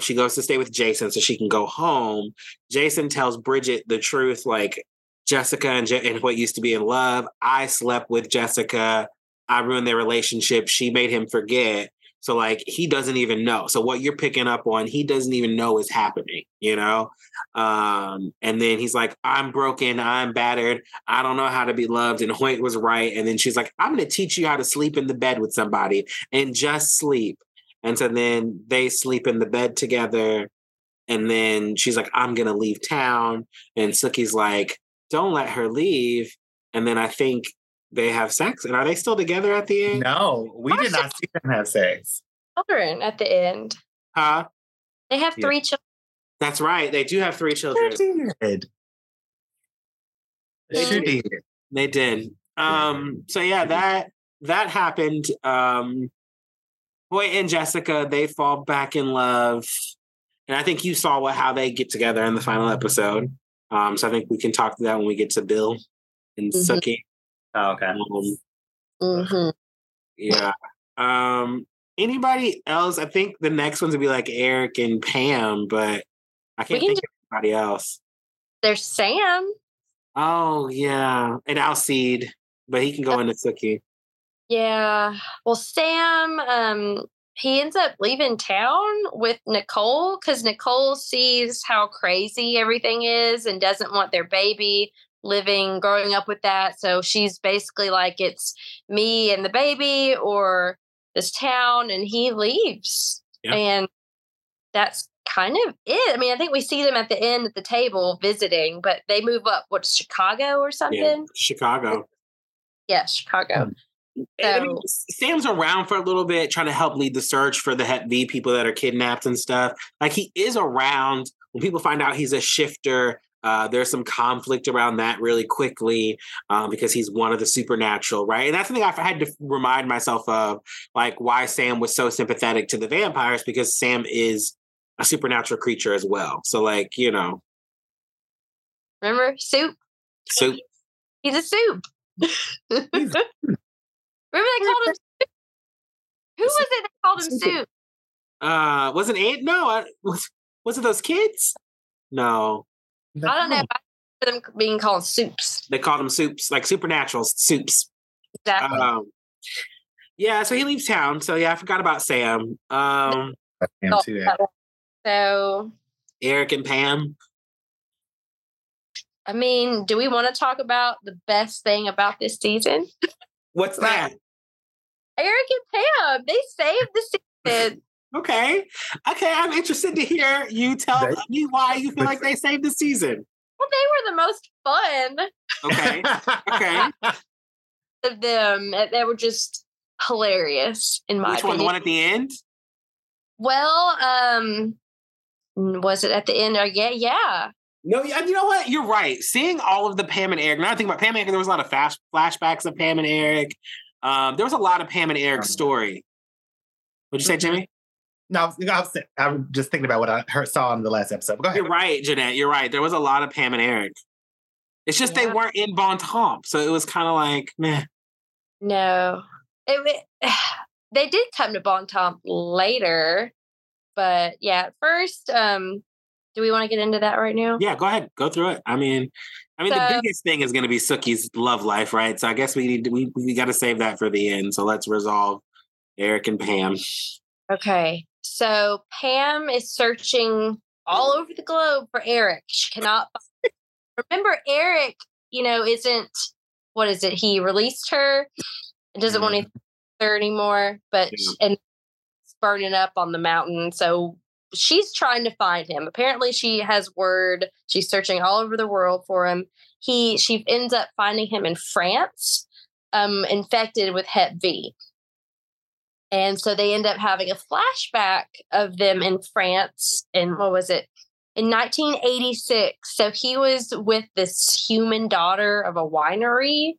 She goes to stay with Jason so she can go home. Jason tells Bridget the truth, like, Jessica and Hoyt used to be in love. I slept with Jessica. I ruined their relationship. She made him forget. So, like, he doesn't even know. So what you're picking up on, he doesn't even know is happening, you know? And then he's like, I'm broken. I'm battered. I don't know how to be loved. And Hoyt was right. And then she's like, I'm going to teach you how to sleep in the bed with somebody and just sleep. And so then they sleep in the bed together. And then she's like, I'm going to leave town. And Sookie's like, don't let her leave. And then I think they have sex, and are they still together at the end? No, we did not see them have sex. Children at the end. Huh? They have three children. That's right. They do have three children. They did. So yeah, that happened. Hoyt and Jessica, they fall back in love. And I think you saw how they get together in the final episode. So I think we can talk to that when we get to Bill and Sookie. Oh, okay. Yeah. Anybody else? I think the next one's would be like Eric and Pam, but I can't think of anybody else. There's Sam. Oh, yeah. And Alcide, but he can go into Sookie. Yeah. Well, Sam, he ends up leaving town with Nicole because Nicole sees how crazy everything is and doesn't want their baby growing up with that. So she's basically like, it's me and the baby or this town, and he leaves. Yeah. And that's kind of it. I mean, I think we see them at the end at the table visiting, but they move up, Chicago or something? Yeah, Chicago. Yeah, Chicago. So, I mean, Sam's around for a little bit trying to help lead the search for the Hep V people that are kidnapped and stuff. Like, he is around. When people find out he's a shifter, there's some conflict around that really quickly because he's one of the supernatural, right? And that's something I had to remind myself of, like why Sam was so sympathetic to the vampires, because Sam is a supernatural creature as well. So like, you know. Remember? Soup. He's a soup. Remember they called him Soup? Who was it that called him Soup? Wasn't it? No. Was it those kids? No. I don't know. I remember them being called Soups. They called them Soups, like supernatural Soups. Exactly. Yeah, so he leaves town. So yeah, I forgot about Sam. Sam too, yeah. So Eric and Pam. I mean, do we want to talk about the best thing about this season? What's that? Eric and Pam. They saved the season. Okay. I'm interested to hear you tell me why you feel like they saved the season. Well, they were the most fun. Okay. Of them, they were just hilarious in my opinion. Which one? The one at the end? Well, was it at the end? Yeah. No, you know what? You're right. Seeing all of the Pam and Eric. Now I think about Pam and Eric. There was a lot of flashbacks of Pam and Eric. There was a lot of Pam and Eric's story. What'd you say, Jimmy? No, I'm just thinking about what I saw in the last episode. Go ahead. You're right, Jeanette. You're right. There was a lot of Pam and Eric. It's just they weren't in Bon Temps, so it was kind of like, meh. No. They did come to Bon Temps later, but yeah, at first, do we want to get into that right now? Yeah, go ahead. Go through it. I mean, so, the biggest thing is going to be Sookie's love life, right? So I guess we got to save that for the end. So let's resolve Eric and Pam. Okay. So Pam is searching all over the globe for Eric. She cannot find him. Remember, Eric, isn't, what is it? He released her and doesn't want to her anymore, but and it's burning up on the mountain. So she's trying to find him. Apparently she has word. She's searching all over the world for him. She ends up finding him in France, infected with Hep V. And so they end up having a flashback of them in France in, what was it? In 1986. So he was with this human daughter of a winery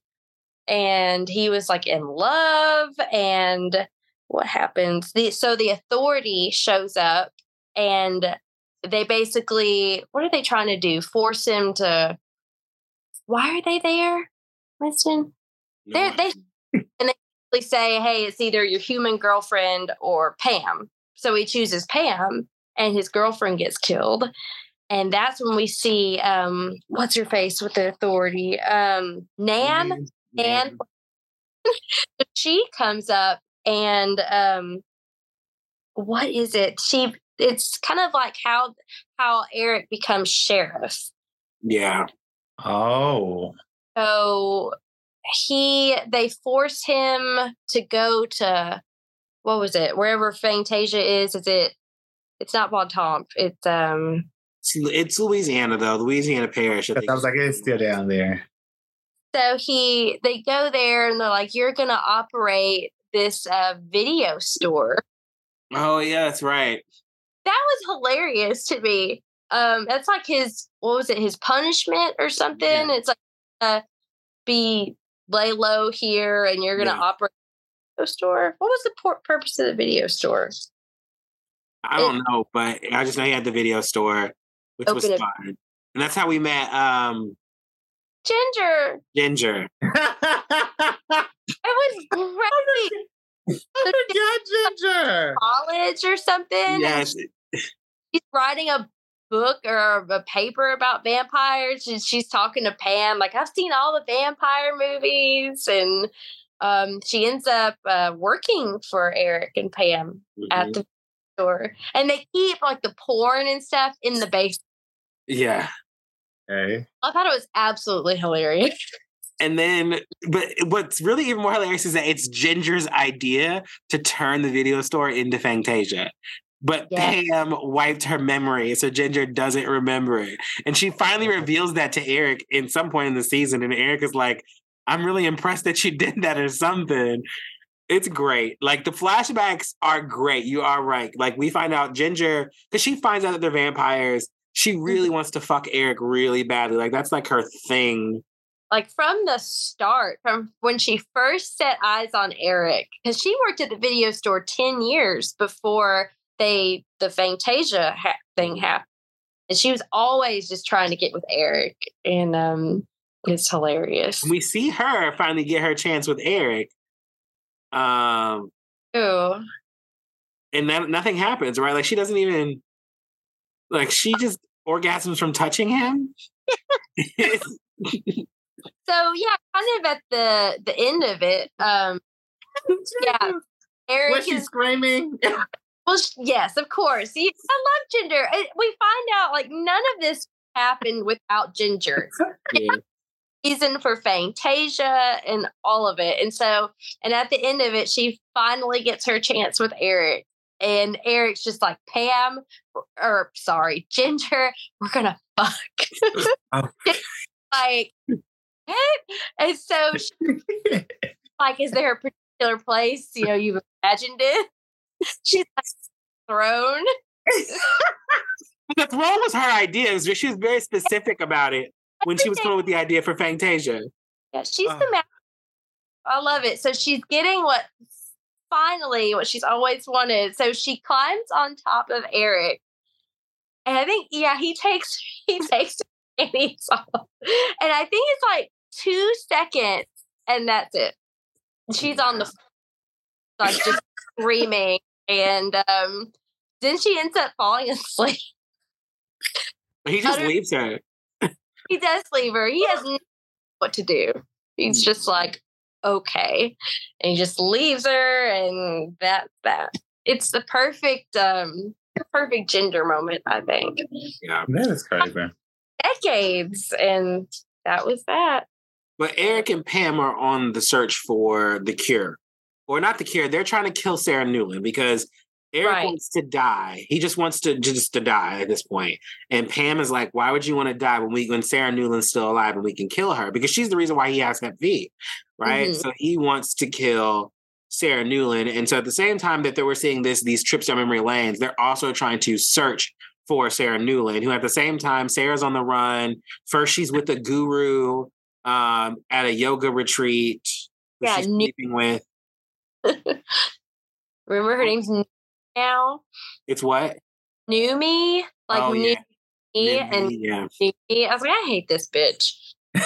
and he was like in love. And what happens? So the authority shows up and they basically, what are they trying to do? Force him to, why are they there, Winston? No. They say, hey, it's either your human girlfriend or Pam. So he chooses Pam and his girlfriend gets killed. And that's when we see, what's her face with the authority? Nan. She comes up and what is it? It's kind of like how Eric becomes sheriff. Yeah. Oh. So they force him to go to, what was it? Wherever Fangtasia is it? It's not Bon Temps. It's Louisiana though. Louisiana Parish. I was like, it's still down there. So they go there and they're like, you're going to operate this video store. Oh yeah, that's right. That was hilarious to me. That's like his punishment or something. Yeah. It's like, lay low here and you're going to operate a video store. What was the purpose of the video store? I don't know, but I just know he had the video store, which was fun. And that's how we met Ginger. It was great. I forgot Ginger. College or something. Yes. She's riding a book or a paper about vampires, and she's talking to Pam like, I've seen all the vampire movies, and she ends up working for Eric and Pam at the store, and they keep like the porn and stuff in the basement. Yeah. Okay. I thought it was absolutely hilarious. And then, but what's really even more hilarious is that it's Ginger's idea to turn the video store into Fangtasia. But yes, Pam wiped her memory, so Ginger doesn't remember it. And she finally reveals that to Eric in some point in the season. And Eric is like, I'm really impressed that you did that or something. It's great. Like, the flashbacks are great. You are right. Like, we find out Ginger, because she finds out that they're vampires, she really wants to fuck Eric really badly. Like, that's like her thing. Like, from the start, from when she first set eyes on Eric, because she worked at the video store 10 years before the Fangtasia thing happened. And she was always just trying to get with Eric. And it's hilarious. We see her finally get her chance with Eric. And then nothing happens, right? Like, she doesn't even... Like, she just orgasms from touching him. So yeah, kind of at the end of it, yeah, Eric was she screaming? Well, yes, of course. I love Ginger. We find out like none of this happened without Ginger. Yeah. Reason for Fangtasia and all of it, and at the end of it, she finally gets her chance with Eric, and Eric's just like, Ginger, we're gonna fuck. Like, what? And so she, like, is there a particular place, you know, you've imagined it? She's like, throne. The throne was her idea. She was very specific about it when she was coming with the idea for Fangtasia. Yeah, she's the master. I love it. So she's getting what she's always wanted. So she climbs on top of Eric. And I think, yeah, he takes and he's off. And I think it's like 2 seconds, and that's it. She's on the floor, like, just screaming, and then she ends up falling asleep. He just leaves her. He does leave her. He has no idea what to do. He's just like, okay, and he just leaves her, and that's that. It's the perfect Ginger moment, I think. Yeah, that is crazy. Decades, and that was that. But Eric and Pam are on the search for the cure, or not the cure. They're trying to kill Sarah Newlin because Eric wants to die. He just wants to die at this point. And Pam is like, "Why would you want to die when Sarah Newlin's still alive and we can kill her?" Because she's the reason why he has Hep V, right? Mm-hmm. So he wants to kill Sarah Newlin. And so at the same time that they were seeing these trips down memory lanes, they're also trying to search for Sarah Newlin, who at the same time, Sarah's on the run. First, she's with a guru at a yoga retreat. Yeah, she's sleeping with. Remember her name's Numi now? It's what? Numi. Like, oh, yeah. Numi. I was like, I hate this bitch. And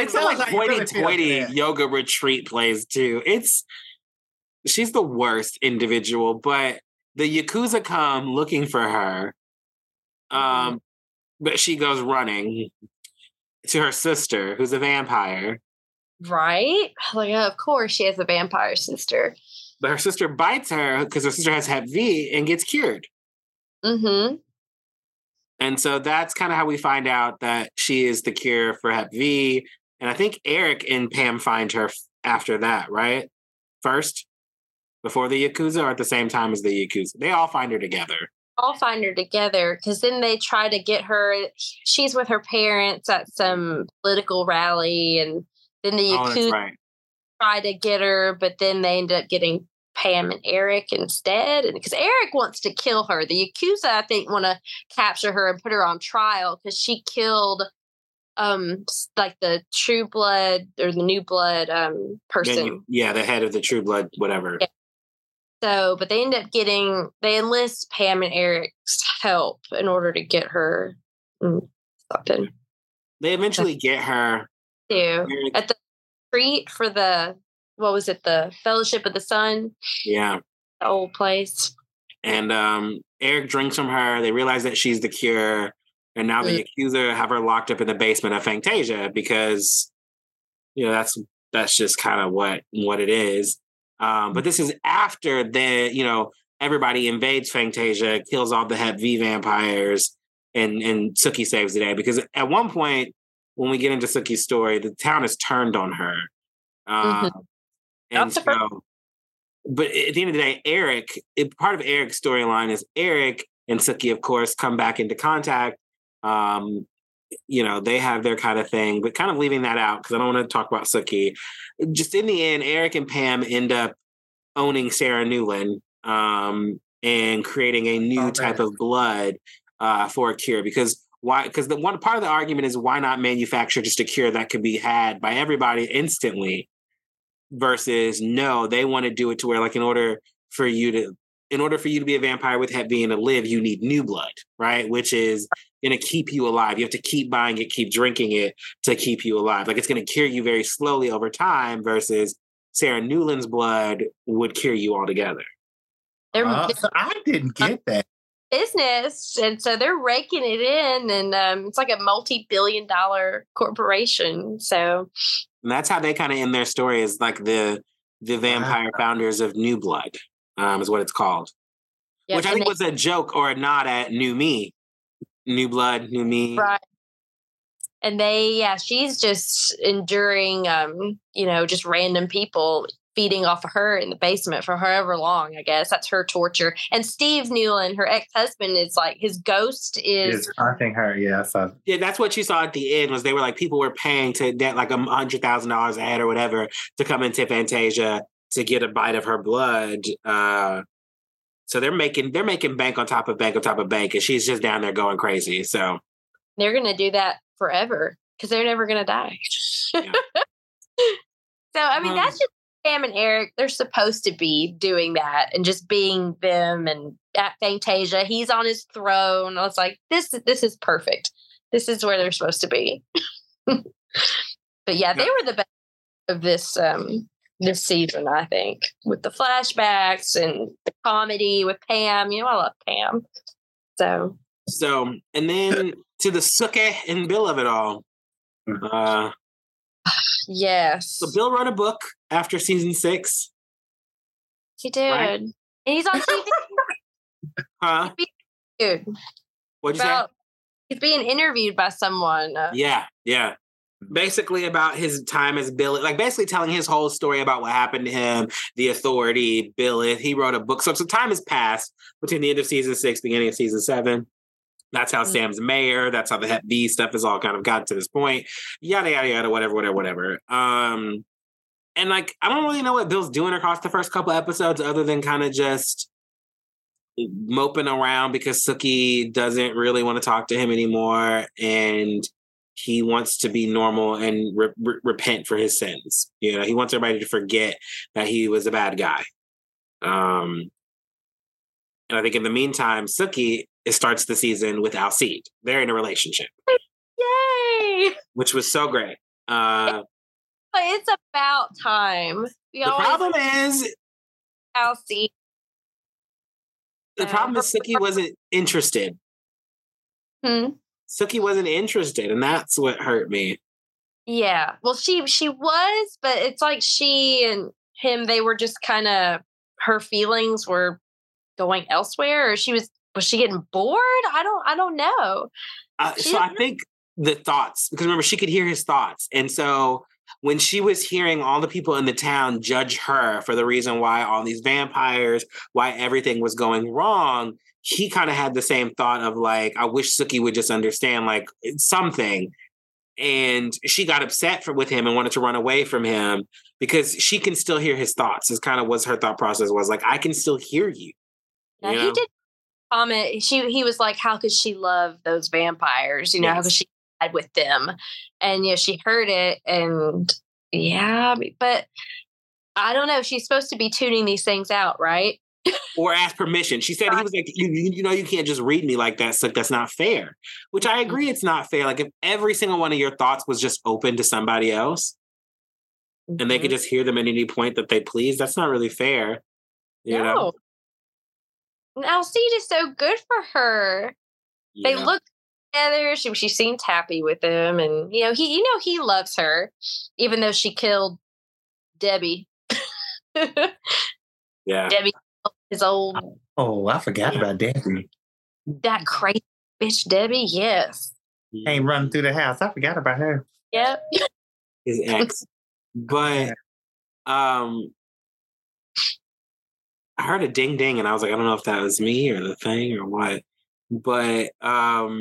it's not like hoity-toity yoga retreat plays, too. She's the worst individual, but the Yakuza come looking for her, but she goes running to her sister, who's a vampire. Right? Like, of course she has a vampire sister. But her sister bites her because her sister has Hep V and gets cured. Mm-hmm. And so that's kind of how we find out that she is the cure for Hep V. And I think Eric and Pam find her after that, right? First? Before the Yakuza, or at the same time as the Yakuza? They all find her together. Because then they try to get her. She's with her parents at some political rally, and then the Yakuza try to get her, but then they end up getting Pam and Eric instead. Because Eric wants to kill her. The Yakuza, I think, want to capture her and put her on trial because she killed like the True Blood or the New Blood person. The head of the True Blood, whatever. Yeah. So, but they end up they enlist Pam and Eric's help in order to get her something. They eventually get her. Yeah. At the retreat for the, the Fellowship of the Sun? Yeah. The old place. And Eric drinks from her. They realize that she's the cure. And now the accuser have her locked up in the basement of Fangtasia because, you know, that's just kind of what it is. But this is after everybody invades Fangtasia, kills all the Hep V vampires, and Sookie saves the day. Because at one point, when we get into Sookie's story, the town has turned on her. And so, but at the end of the day, part of Eric's storyline is Eric and Sookie, of course, come back into contact. They have their kind of thing, but kind of leaving that out because I don't want to talk about Sookie. Just in the end, Eric and Pam end up owning Sarah Newlin and creating a new type of blood for a cure. Because the one part of the argument is why not manufacture just a cure that could be had by everybody instantly versus no, they want to do it to where like in order for you to be a vampire with Hep V and to live, you need new blood, right? Which is going to keep you alive. You have to keep buying it, keep drinking it to keep you alive. Like it's going to cure you very slowly over time versus Sarah Newlin's blood would cure you altogether. So I didn't get that. Business. And so they're raking it in and it's like a multi-billion-dollar corporation. So and that's how they kind of end their story is like the vampire founders of New Blood. Is what it's called, which I think was a joke or a nod at Numi, New Blood, Numi. Right. And she's just enduring, just random people feeding off of her in the basement for however long. I guess that's her torture. And Steve Newland, her ex-husband, is like his ghost is haunting her. Yeah, so. Yeah, that's what you saw at the end was they were like people were paying to debt like $100,000 a head or whatever to come into Fantasia to get a bite of her blood. So they're making bank on top of bank on top of bank, and she's just down there going crazy. So they're going to do that forever because they're never going to die. Yeah. So, I mean, that's just Sam and Eric. They're supposed to be doing that and just being them and at Fantasia. He's on his throne. I was like, this is perfect. This is where they're supposed to be. But yeah, they were the best of this season, I think, with the flashbacks and the comedy with Pam. I love Pam. So, and then to the Sookie and Bill of it all. Yes. So Bill wrote a book after season 6. He did. Right? And he's on TV. Huh? Dude. What'd you say? He's being interviewed by someone. Yeah. Basically about his time as Bill, like basically telling his whole story about what happened to him, the authority, Bill. He wrote a book. So time has passed between the end of season 6, beginning of season 7. That's how Sam's mayor. That's how the Hep B stuff has all kind of gotten to this point. Yada, yada, yada, whatever. And like, I don't really know what Bill's doing across the first couple episodes other than kind of just moping around because Sookie doesn't really want to talk to him anymore. And he wants to be normal and repent for his sins. He wants everybody to forget that he was a bad guy. And I think in the meantime, Sookie starts the season with Alcide. They're in a relationship. Yay! Which was so great. But it's about time. The problem is Sookie wasn't interested. Sookie wasn't interested, and that's what hurt me. Yeah. Well, she was, but it's like she and him, they were just kind of, her feelings were going elsewhere, or was she getting bored? I don't know. I think the thoughts, because remember, she could hear his thoughts. And so when she was hearing all the people in the town judge her for the reason why all these vampires, why everything was going wrong, he kind of had the same thought of like, I wish Sookie would just understand like something. And she got upset with him and wanted to run away from him because she can still hear his thoughts. Is kind of what her thought process was like, I can still hear you. Now, he did comment. He was like, how could she love those vampires? How could she hide with them? And she heard it and but I don't know. She's supposed to be tuning these things out, right? Or ask permission. She said, he was like, you can't just read me like that. So that's not fair, which I agree. It's not fair. Like if every single one of your thoughts was just open to somebody else and they could just hear them at any point that they please, that's not really fair. You know? And Alcide is so good for her. Yeah. They look together. She seems happy with him, and he loves her, even though she killed Debbie. Yeah, Debbie, his old. Oh, I forgot about Debbie. That crazy bitch, Debbie. Yes. Came running through the house. I forgot about her. Yep. His ex. But I heard a ding ding and I was like, I don't know if that was me or the thing or what. But so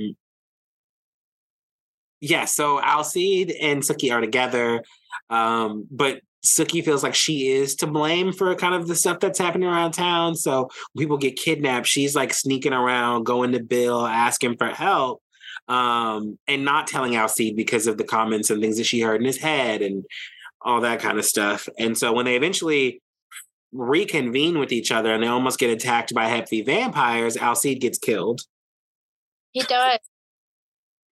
Alcide and Sookie are together. But Sookie feels like she is to blame for kind of the stuff that's happening around town. So when people get kidnapped, she's like sneaking around, going to Bill, asking for help, and not telling Alcide because of the comments and things that she heard in his head and all that kind of stuff. And so when they eventually reconvene with each other and they almost get attacked by Hep V vampires, Alcide gets killed. He does.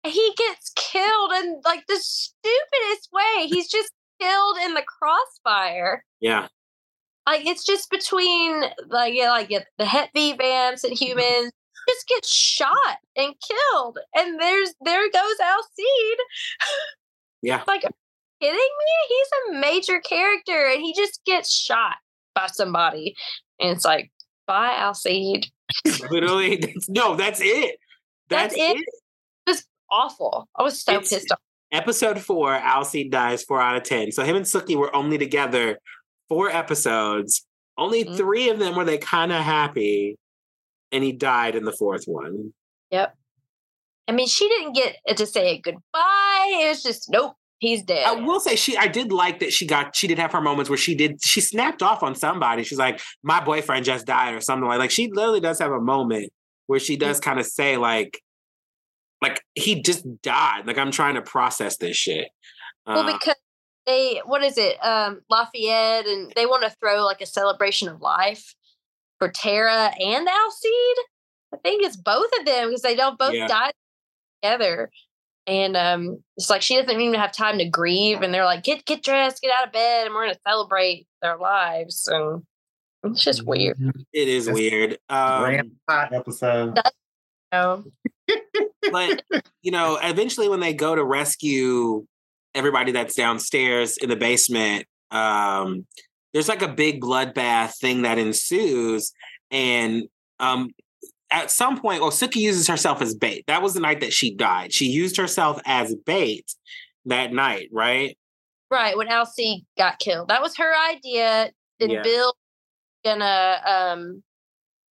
He gets killed in like the stupidest way. He's just killed in the crossfire. Yeah. Like it's just between the Hep V vamps and humans. Just gets shot and killed, and there goes Alcide. Yeah, like, are you kidding me? He's a major character, and he just gets shot by somebody, and it's like, bye, Alcide. Literally, that's it. That's it. It was awful. I was so pissed off. Episode 4, Alcide dies 4 out of 10. So him and Sookie were only together 4 episodes. Only 3 of them were they kind of happy. And he died in the 4th one. Yep. I mean, she didn't get to say a goodbye. It was just, nope, he's dead. I will say I did like that she did have her moments where she snapped off on somebody. She's like, my boyfriend just died or something like she literally does have a moment where she does kind of say like he just died. Like, I'm trying to process this shit. Well, because they, what is it? Lafayette, and they want to throw like a celebration of life. For Tara and Alcide, I think it's both of them because they don't both die together. And it's like she doesn't even have time to grieve. And they're like, get dressed, get out of bed, and we're going to celebrate their lives. And it's just weird. It is weird. Rampart episode. But, eventually when they go to rescue everybody that's downstairs in the basement, there's like a big bloodbath thing that ensues. And at some point, Sookie uses herself as bait. That was the night that she died. She used herself as bait that night, right? Right, when Alcide got killed. That was her idea. And Bill gonna,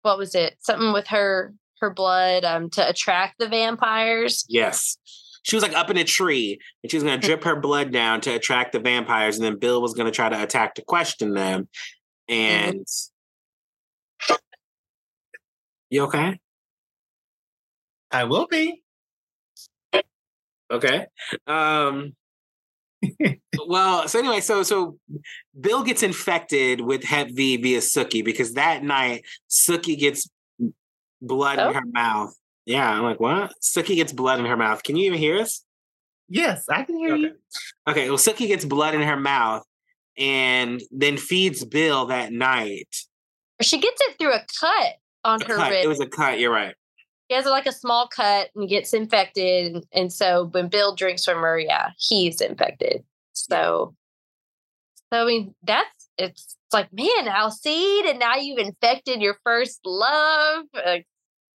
what was it? Something with her blood to attract the vampires. Yes. She was like up in a tree and she was going to drip her blood down to attract the vampires. And then Bill was going to try to attack to question them. And you okay? I will be. Okay. So Bill gets infected with Hep V via Sookie because that night Sookie gets blood in her mouth. Yeah, I'm like, what? Sookie gets blood in her mouth. Can you even hear us? Yes, I can hear you. Okay, well, Sookie gets blood in her mouth and then feeds Bill that night. She gets it through a cut on her wrist. It was a cut, you're right. She has like a small cut and gets infected. And so when Bill drinks from her, he's infected. So I mean, it's like, man, Alcide, and now you've infected your first love.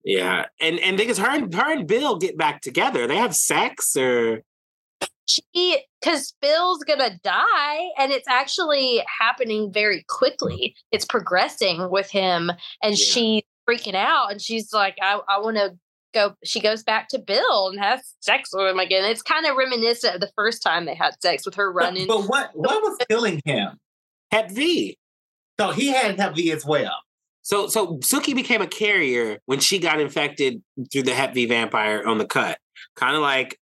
Yeah, and because her and Bill get back together, they have sex or because Bill's gonna die, and it's actually happening very quickly. It's progressing with him, and she's freaking out, and she's like, "I want to go." She goes back to Bill and has sex with him again. It's kind of reminiscent of the first time they had sex with her running. But what was killing him? Hep V. So he had Hep V as well. So Sookie became a carrier when she got infected through the Hep V vampire on the cut. Kind of like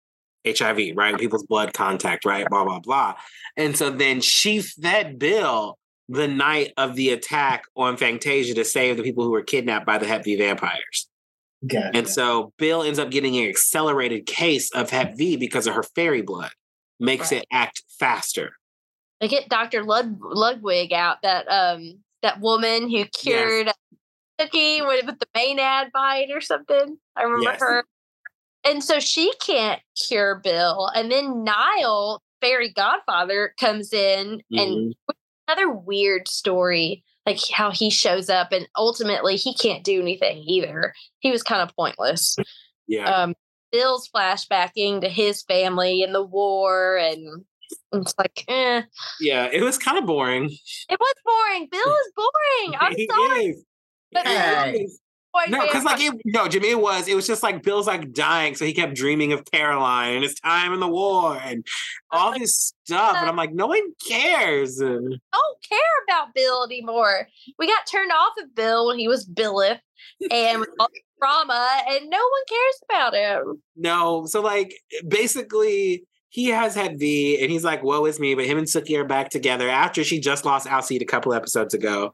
HIV, right? People's blood contact, right? Blah, blah, blah. And so then she fed Bill the night of the attack on Fangtasia to save the people who were kidnapped by the Hep V vampires. Gotcha. And so Bill ends up getting an accelerated case of Hep V because of her fairy blood. Makes it act faster. They get Dr. Ludwig out, that woman who cured Sookie with the maynad bite or something. I remember her. And so she can't cure Bill. And then Niall, fairy godfather, comes in and another weird story, like how he shows up and ultimately he can't do anything either. He was kind of pointless. Yeah. Bill's flashbacking to his family and the war, and it's like, eh. Yeah, it was kind of boring. It was boring. Bill is boring. I'm sorry. But no, because like Jimmy, it was just like Bill's like dying, so he kept dreaming of Caroline and his time in the war and all this stuff. And I'm like, no one cares. I don't care about Bill anymore. We got turned off of Bill when he was Billith and all the drama, and no one cares about him. No, so like basically he has Hep V and he's like, woe is me, but him and Sookie are back together after she just lost Alcide a couple episodes ago.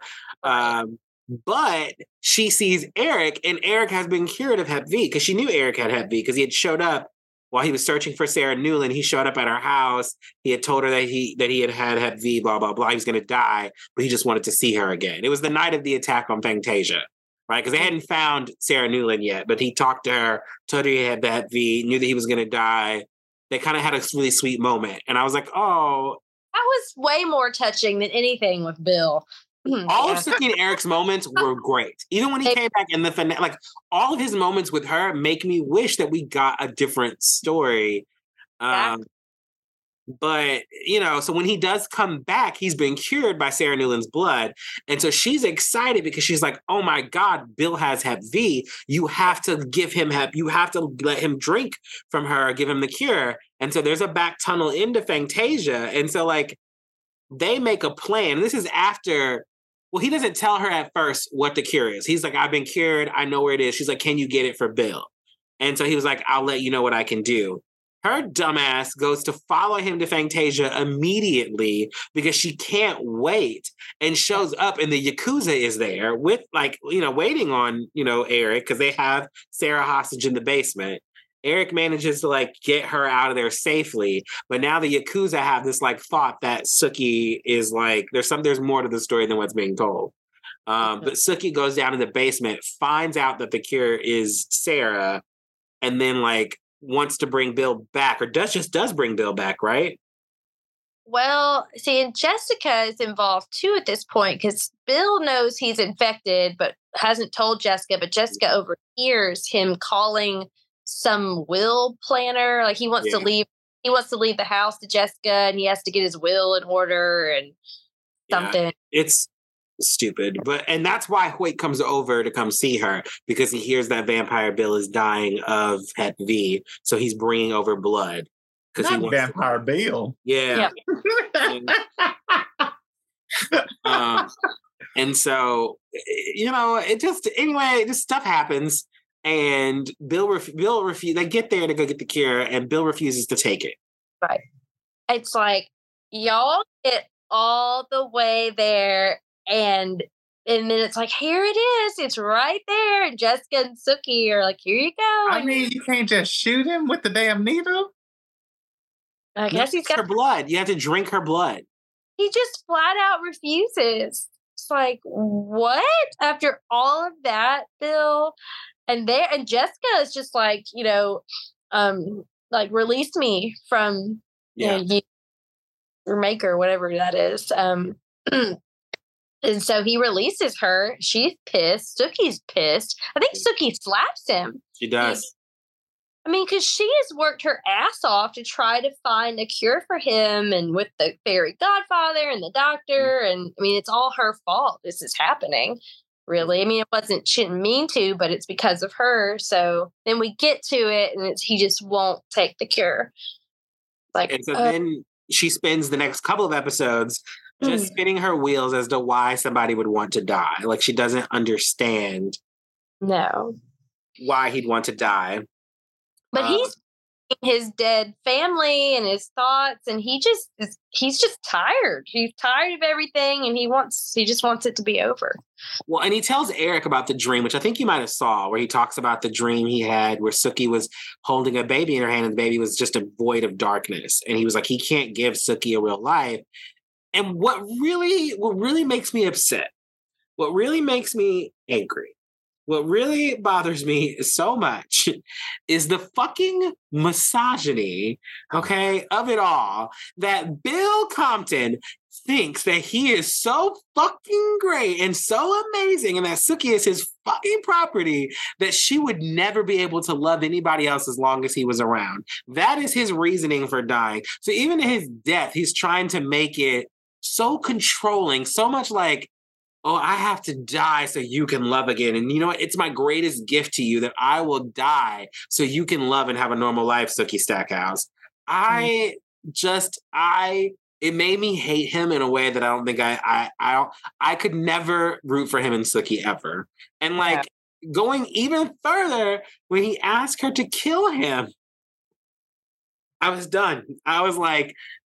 But she sees Eric, and Eric has been cured of Hep V, because she knew Eric had Hep V because he had showed up while he was searching for Sarah Newlin. He showed up at her house. He had told her that he had had Hep V, blah, blah, blah. He was going to die, but he just wanted to see her again. It was the night of the attack on Fangtasia, right? Because they hadn't found Sarah Newlin yet, but he talked to her, told her he had the Hep V, knew that he was going to die. They kind of had a really sweet moment. And I was like, oh. That was way more touching than anything with Bill. All of Sookie and Eric's moments were great. Even when he came back in the finale, like all of his moments with her make me wish that we got a different story. But, you know, so when he does come back, he's been cured by Sarah Newlin's blood. And so she's excited because she's like, oh my God, Bill has Hep V. You have to give him Hep. You have to let him drink from her, give him the cure. And so there's a back tunnel into Fangtasia. And so like they make a plan. This is after... Well, he doesn't tell her at first what the cure is. He's like, I've been cured. I know where it is. She's like, can you get it for Bill? And so he was like, I'll let you know what I can do. Her dumbass goes to follow him to Fangtasia immediately because she can't wait, and shows up, and the Yakuza is there with like, you know, waiting on, you know, Eric, because they have Sarah hostage in the basement. Eric manages to like get her out of there safely, but now the Yakuza have this like thought that Sookie is like, there's more to the story than what's being told. But Sookie goes down to the basement, finds out that the cure is Sarah, and then like wants to bring Bill back, or does bring Bill back, right? Well, see, and Jessica is involved too at this point, because Bill knows he's infected, but hasn't told Jessica, but Jessica overhears him calling some will planner, like he wants to leave the house to Jessica, and he has to get his will in order and something. It's stupid, and that's why Hoyt comes over to come see her, because he hears that vampire Bill is dying of Hep V, so he's bringing over blood because he wants vampire Bill. And so, you know, just stuff happens. And Bill refuses. They get there to go get the cure, and Bill refuses to take it. Right. It's like, y'all get all the way there, and then it's like, here it is. It's right there. And Jessica and Sookie are like, here you go. I mean, you can't just shoot him with the damn needle. I guess he's got her blood. You have to drink her blood. He just flat out refuses. It's like, what? After all of that, Bill... And Jessica is just like, you know, like, release me from you, your maker, whatever that is. And so he releases her. She's pissed. Sookie's pissed. I think Sookie slaps him. She does. I mean, because she has worked her ass off to try to find a cure for him, and with the fairy godfather and the doctor. And I mean, it's all her fault this is happening. Really, I mean, she didn't mean to, but it's because of her. So then we get to it, and he just won't take the cure. Like, and so then she spends the next couple of episodes just spinning her wheels as to why somebody would want to die. Like, she doesn't understand why he'd want to die. But he's his dead family and his thoughts, and he's just tired. He's tired of everything, and he just wants it to be over. Well, and he tells Eric about the dream, which I think you might have saw, where he talks about the dream he had where Sookie was holding a baby in her hand, and the baby was just a void of darkness. And he was like, he can't give Sookie a real life. And what really makes me upset What really makes me angry, what really bothers me so much is the fucking misogyny, okay, of it all, that Bill Compton thinks that he is so fucking great and so amazing and that Sookie is his fucking property, that she would never be able to love anybody else as long as he was around. That is his reasoning for dying. So even in his death, he's trying to make it so controlling, so much like, oh, I have to die so you can love again. And you know what? It's my greatest gift to you that I will die so you can love and have a normal life, Sookie Stackhouse. It made me hate him in a way that I don't think I could never root for him and Sookie ever. And like going even further, when he asked her to kill him, I was done. I was like,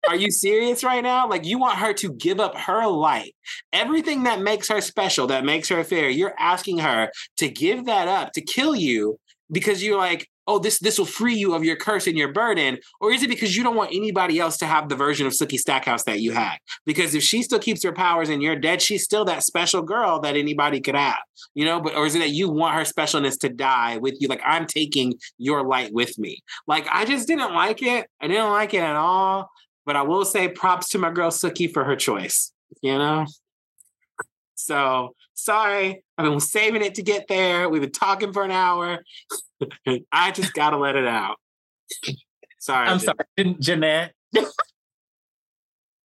are you serious right now? Like, you want her to give up her life, everything that makes her special, that makes her fair. You're asking her to give that up, to kill you because you're like, oh, this will free you of your curse and your burden? Or is it because you don't want anybody else to have the version of Sookie Stackhouse that you had? Because if she still keeps her powers and you're dead, she's still that special girl that anybody could have, you know? But, or is it that you want her specialness to die with you? Like, I'm taking your light with me. Like, I just didn't like it. I didn't like it at all. But I will say props to my girl Sookie for her choice, you know? So, sorry. I've been saving it to get there. We've been talking for an hour. I just gotta let it out. Sorry. I'm sorry, Jeanette.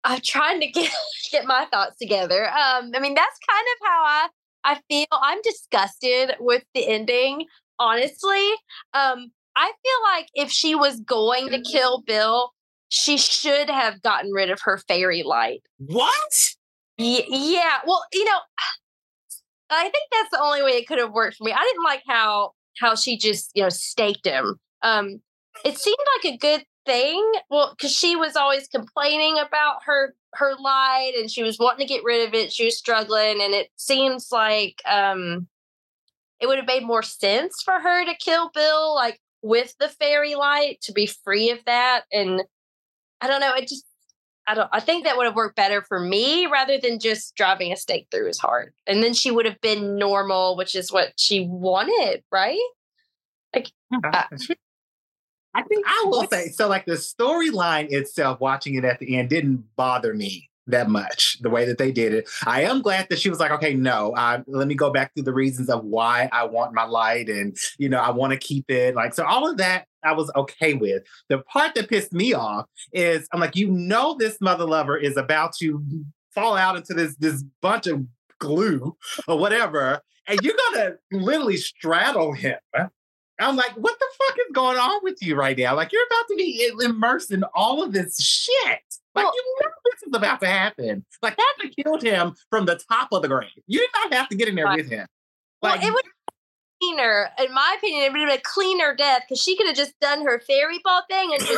I'm trying to get my thoughts together. I mean, that's kind of how I feel. I'm disgusted with the ending, honestly. I feel like if she was going to kill Bill, she should have gotten rid of her fairy light. What? Yeah. Well, you know, I think that's the only way it could have worked for me. I didn't like how she just, you know, staked him. It seemed like a good thing. Well, because she was always complaining about her light and she was wanting to get rid of it. She was struggling. And it seems like it would have made more sense for her to kill Bill, like with the fairy light, to be free of that. And I don't know. I think that would have worked better for me rather than just driving a stake through his heart. And then she would have been normal, which is what she wanted, right? Like, I think I will say, so like the storyline itself, watching it at the end, didn't bother me that much, the way that they did it. I am glad that she was like, okay, no, let me go back through the reasons of why I want my light and, you know, I want to keep it. Like, so all of that I was okay with. The part that pissed me off is I'm like, you know, this mother lover is about to fall out into this bunch of glue or whatever, and you're going to literally straddle him. I'm like, what the fuck is going on with you right now? Like, you're about to be immersed in all of this shit. Like, you know this is about to happen. Like, I have to kill him from the top of the grave. You did not have to get in there with him. Like, well, it would have been cleaner, in my opinion, it would have been a cleaner death because she could have just done her fairy ball thing and just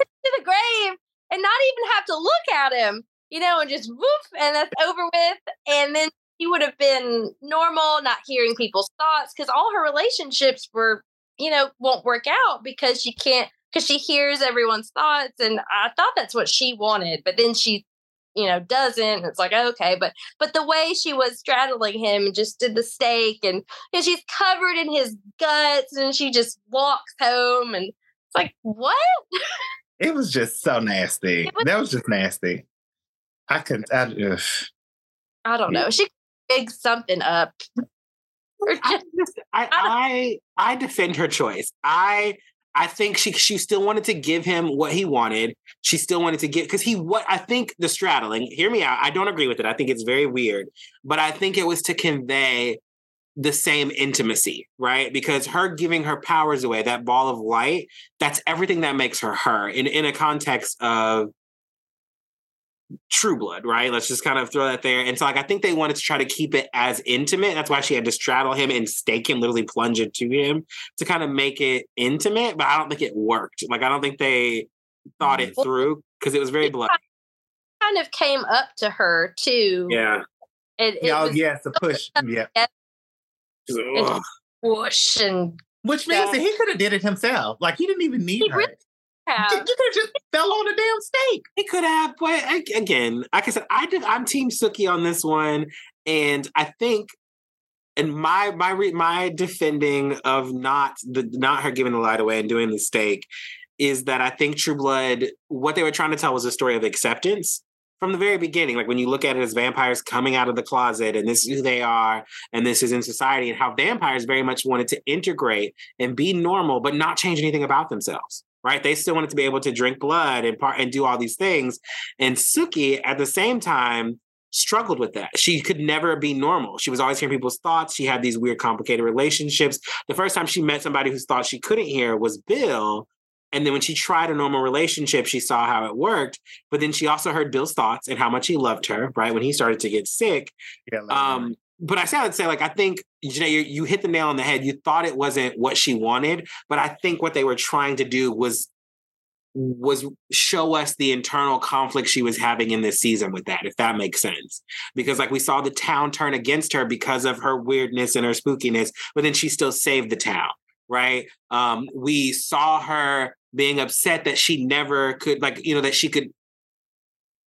to the grave and not even have to look at him, you know, and just woof, and that's over with. And then she would have been normal, not hearing people's thoughts, because all her relationships were, you know, won't work out because she can't. Because she hears everyone's thoughts, and I thought that's what she wanted, but then she, you know, doesn't. It's like, okay, but the way she was straddling him and just did the stake, and you know, she's covered in his guts, and she just walks home, and it's like, what? It was just so nasty. That was just nasty. I couldn't. I don't know. She picked something up. I defend her choice. I think she still wanted to give him what he wanted. She still wanted to give, because I think the straddling, hear me out, I don't agree with it. I think it's very weird, but I think it was to convey the same intimacy, right? Because her giving her powers away, that ball of light, that's everything that makes her in a context of True Blood, right? Let's just kind of throw that there. And so like, I think they wanted to try to keep it as intimate. That's why she had to straddle him and stake him, literally plunge it to him to kind of make it intimate. But I don't think it worked. Like, I don't think they thought it through because it was very bloody. Kind of came up to her too. Yeah. It's a push. Yeah. And whoosh and which means that he could have did it himself. Like, he didn't even need her. Really? You could have just fell on a damn stake. He could have, but again, like I said, I'm Team Sookie on this one. And I think, and my defending of not her giving the light away and doing the stake is that I think True Blood, what they were trying to tell was a story of acceptance from the very beginning. Like when you look at it as vampires coming out of the closet and this is who they are and this is in society, and how vampires very much wanted to integrate and be normal, but not change anything about themselves. Right? They still wanted to be able to drink blood and do all these things. And Sookie, at the same time, struggled with that. She could never be normal. She was always hearing people's thoughts. She had these weird, complicated relationships. The first time she met somebody who thought she couldn't hear was Bill. And then when she tried a normal relationship, she saw how it worked. But then she also heard Bill's thoughts and how much he loved her, right? When he started to get sick. Yeah, but I would say, like, I think, Jeanette, you hit the nail on the head. You thought it wasn't what she wanted, but I think what they were trying to do was show us the internal conflict she was having in this season with that, if that makes sense. Because, like, we saw the town turn against her because of her weirdness and her spookiness, but then she still saved the town, right? We saw her being upset that she never could, like, you know, that she could,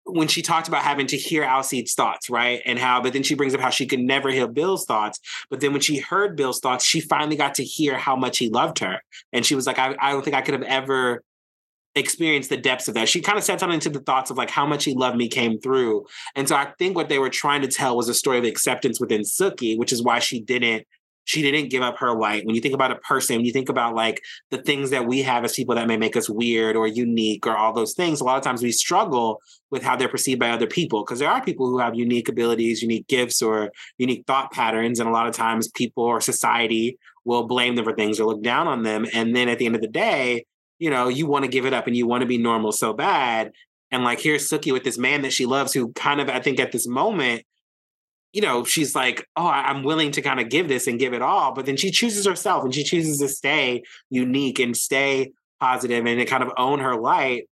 when she talked about having to hear Alcide's thoughts, right? And how, but then she brings up how she could never hear Bill's thoughts. But then when she heard Bill's thoughts, she finally got to hear how much he loved her. And she was like, I don't think I could have ever experienced the depths of that. She kind of said something to the thoughts of like how much he loved me came through. And so I think what they were trying to tell was a story of acceptance within Sookie, which is why she didn't give up her light. When you think about a person, when you think about like the things that we have as people that may make us weird or unique or all those things, a lot of times we struggle with how they're perceived by other people, because there are people who have unique abilities, unique gifts, or unique thought patterns. And a lot of times people or society will blame them for things or look down on them. And then at the end of the day, you know, you want to give it up and you want to be normal so bad. And like, here's Sookie with this man that she loves, who kind of, I think at this moment, you know, she's like, oh, I'm willing to kind of give this and give it all. But then she chooses herself and she chooses to stay unique and stay positive and to kind of own her light,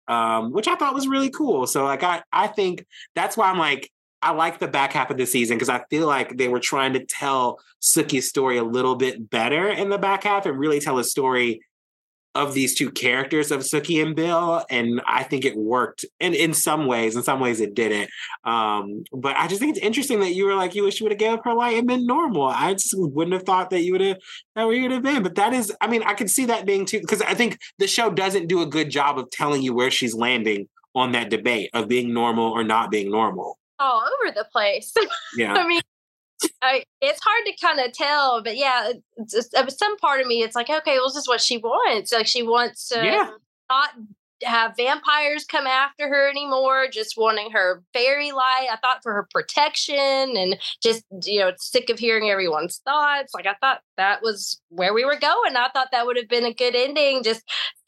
which I thought was really cool. So like, I think that's why I'm like, I like the back half of the season, because I feel like they were trying to tell Sookie's story a little bit better in the back half and really tell a story of these two characters of Sookie and Bill. And I think it worked. And in some ways it didn't. But I just think it's interesting that you were like, you wish you would have given up her light and been normal. I just wouldn't have thought that you would have been, but that is, I mean, I could see that being too, because I think the show doesn't do a good job of telling you where she's landing on that debate of being normal or not being normal. All over the place. Yeah. I mean, it's hard to kind of tell, but yeah, some part of me, it's like, okay, well, this is what she wants. Like she wants to not have vampires come after her anymore, just wanting her fairy light. I thought for her protection and just, you know, sick of hearing everyone's thoughts. Like I thought that was where we were going. I thought that would have been a good ending. Just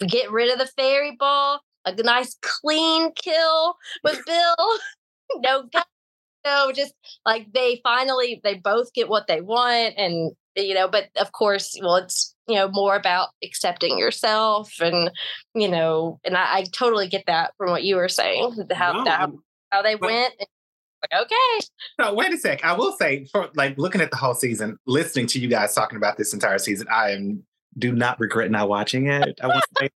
get rid of the fairy ball, a nice clean kill with Bill. No gun. So just like they both get what they want, and you know, but of course, well, it's, you know, more about accepting yourself, and you know, and I totally get that from what you were saying, how they went. And like, okay. So wait a sec. I will say, for like looking at the whole season, listening to you guys talking about this entire season, I do not regret not watching it. I want to say,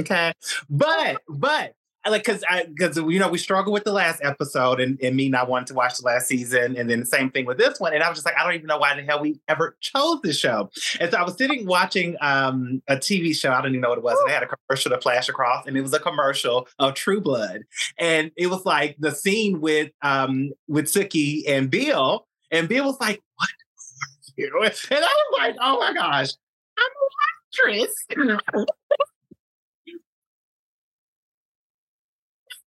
okay, but. Like, because you know, we struggled with the last episode and me not wanting to watch the last season, and then the same thing with this one. And I was just like, I don't even know why the hell we ever chose this show. And so I was sitting watching a TV show. I don't even know what it was. And they had a commercial to flash across, and it was a commercial of True Blood. And it was like the scene with Sookie and Bill. And Bill was like, "What are you?" And I was like, "Oh my gosh, I'm an actress."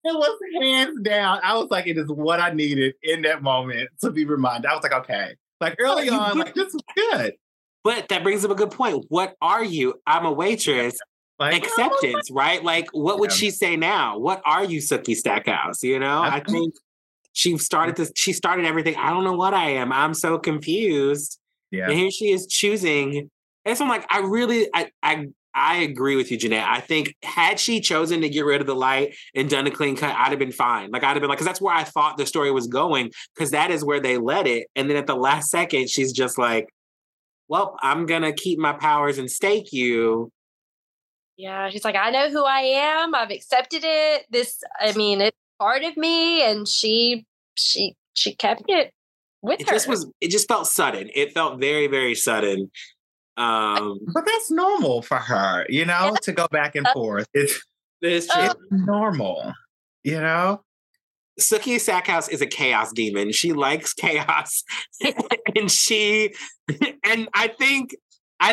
It was hands down. I was like, it is what I needed in that moment to be reminded. I was like, okay. Like early on, like this was good. But that brings up a good point. What are you? I'm a waitress. Like, acceptance, right? Like, what would she say now? What are you, Sookie Stackhouse? You know, I think she started everything. I don't know what I am. I'm so confused. Yeah. And here she is choosing. And so I'm like, I agree with you, Jeanette. I think had she chosen to get rid of the light and done a clean cut, I'd have been fine. Like I'd have been like, because that's where I thought the story was going, because that is where they led it. And then at the last second, she's just like, well, I'm going to keep my powers and stake you. Yeah. She's like, I know who I am. I've accepted it. This, I mean, it's part of me. And she kept it. with her. It just felt sudden. It felt very, very sudden. But that's normal for her, you know, to go back and forth. It's true. It's normal, you know? Sookie Stackhouse is a chaos demon. She likes chaos. And I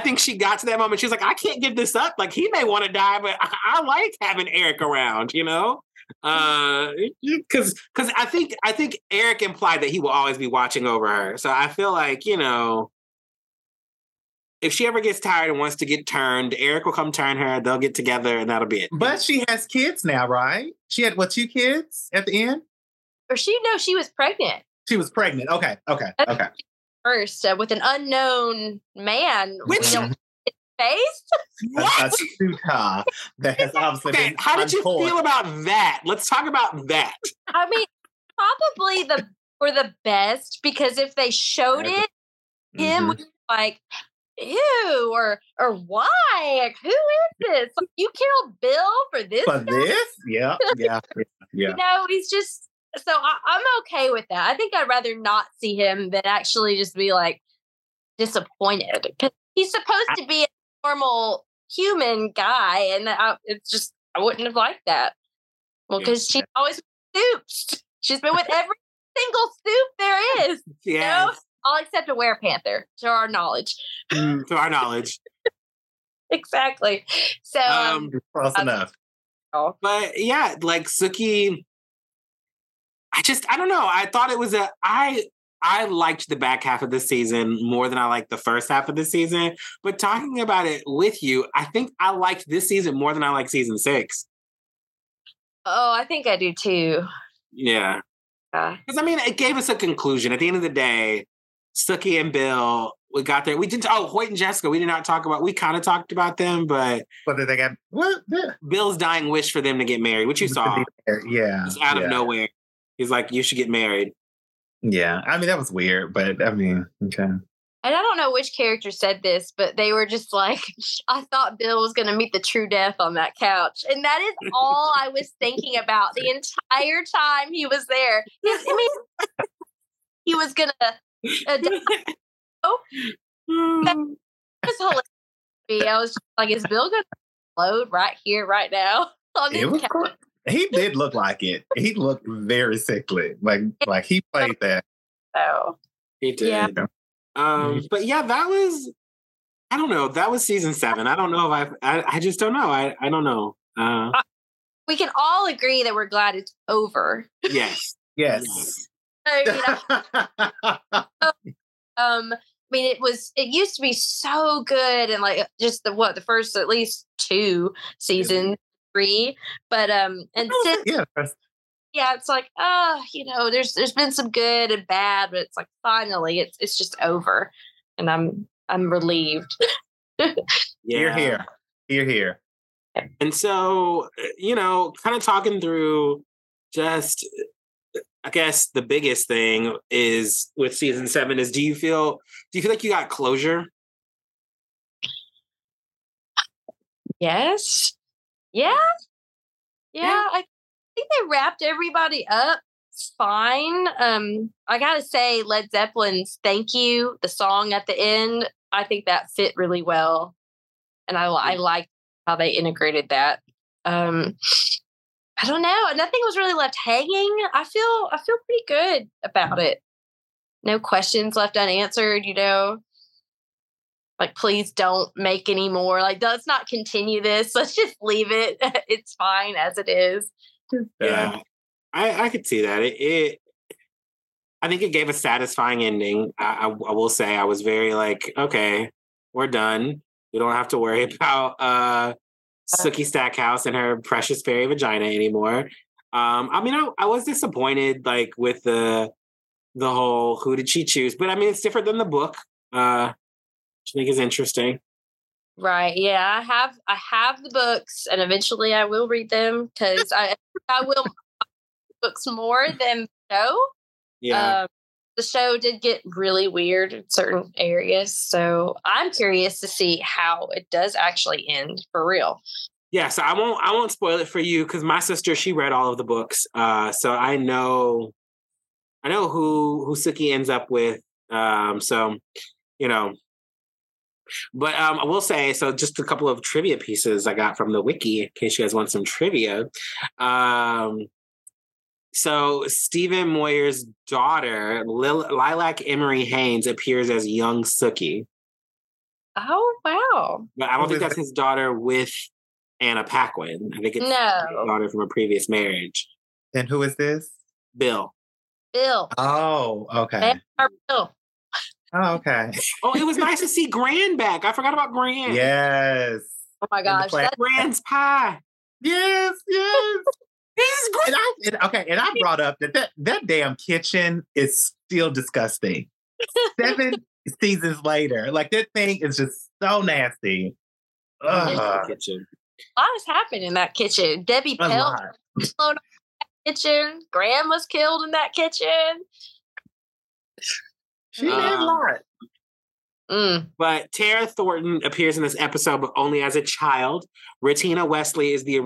think she got to that moment. She was like, I can't give this up. Like, he may want to die, but I like having Eric around, you know? Because I think Eric implied that he will always be watching over her. So I feel like, you know, if she ever gets tired and wants to get turned, Eric will come turn her. They'll get together and that'll be it. But she has kids now, right? She had, 2 kids at the end? Or she was pregnant. She was pregnant. Okay. First, with an unknown man. Which face? What? That has obviously been how did you feel about that? Let's talk about that. I mean, probably the best, because if they showed it, him was like, ew, or why? Like, who is this? Like, you killed Bill for this? For guy? This? Yeah. You know, he's just so I'm okay with that. I think I'd rather not see him than actually just be like disappointed, because he's supposed to be a normal human guy, and I wouldn't have liked that. Well, because she's always souped. She's been with every single soup there is. Yeah. You know? All except a werepanther, to our knowledge. Exactly. So close enough. But yeah, like Sookie, I don't know. I thought it was I liked the back half of the season more than I liked the first half of the season. But talking about it with you, I think I liked this season more than I liked season 6. Oh, I think I do too. Yeah. Because I mean, it gave us a conclusion. At the end of the day, Sookie and Bill, we got there. We didn't. Oh, Hoyt and Jessica, we did not talk about. We kind of talked about them, but whether they got what? Bill's dying wish for them to get married, which you saw. Yeah, it's out of nowhere. He's like, you should get married. Yeah, I mean that was weird, but I mean, okay. And I don't know which character said this, but they were just like, I thought Bill was going to meet the true death on that couch. And that is all I was thinking about the entire time he was there. I mean, he was going to die. Oh, that was hilarious. I was just like, is Bill going to explode right here, right now? On this couch? He did look like it. He looked very sickly. Like he played that. So, he did. Yeah. But yeah, that was, I don't know. That was season 7. I don't know if I just don't know. I don't know. We can all agree that we're glad it's over. Yes. I mean, it used to be so good. And like just the first, at least 2 seasons, 3, but, and since, yeah, it's like, you know, there's been some good and bad, but it's like finally it's just over, and I'm relieved. Yeah. You're here. And so, you know, kind of talking through just, I guess the biggest thing is with season 7 is do you feel like you got closure? Yes. Yeah. Yeah. I think they wrapped everybody up fine. I gotta say, Led Zeppelin's "Thank You," the song at the end, I think that fit really well, and I liked how they integrated that. I don't know, nothing was really left hanging. I feel pretty good about it. No questions left unanswered. You know, like please don't make any more. Like let's not continue this. Let's just leave it. It's fine as it is. Yeah, I could see that. I think it gave a satisfying ending. I will say I was very like, okay, we're done. We don't have to worry about Sookie Stackhouse and her precious fairy vagina anymore. I mean, I was disappointed like with the whole who did she choose, but I mean it's different than the book, which I think is interesting. Right. Yeah, I have the books, and eventually I will read them because I will read books more than the show. Yeah, the show did get really weird in certain areas, so I'm curious to see how it does actually end for real. Yeah, so I won't spoil it for you because my sister, she read all of the books, so I know I know who Sookie ends up with. So, you know, but I will say, so just a couple of trivia pieces I got from the wiki in case you guys want some trivia. So Stephen Moyer's daughter, Lilac Emery Haynes, appears as young Sookie. Oh, wow. But I don't think that's his daughter with Anna Paquin. I think it's his daughter from a previous marriage. And who is this? Bill. Oh, okay. Bill. Oh, okay. Oh, it was nice to see Gran back. I forgot about Gran. Yes. Oh, my gosh. That's Gran's pie. Yes. This is great. And I brought up that damn kitchen is still disgusting. 7 seasons later. Like, that thing is just so nasty. Ugh. A lot has happened in that kitchen. Debbie Pelt was killed in that kitchen. Graham was killed in that kitchen. She did a lot. But Tara Thornton appears in this episode, but only as a child. Retina Wesley is the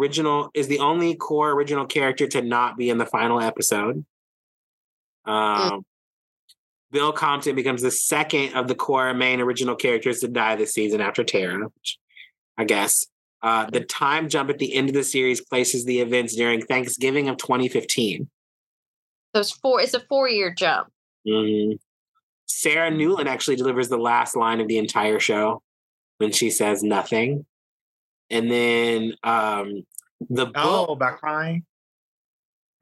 only core original character to not be in the final episode. Bill Compton becomes the second of the core main original characters to die this season after Tara, which I guess. The time jump at the end of the series places the events during Thanksgiving of 2015. So it's a 4-year jump. Mm-hmm. Sarah Newlin actually delivers the last line of the entire show when she says nothing. And then the book... Oh, by crying?